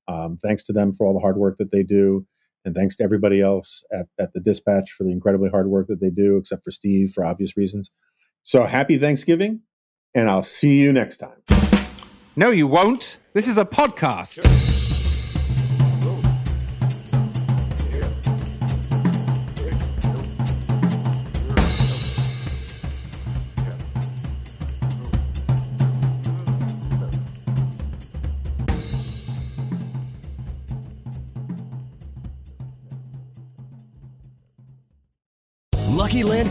Thanks to them for all the hard work that they do. And thanks to everybody else at The Dispatch for the incredibly hard work that they do, except for Steve, for obvious reasons. So happy Thanksgiving, and I'll see you next time. No, you won't. This is a podcast. Sure. Lucky Land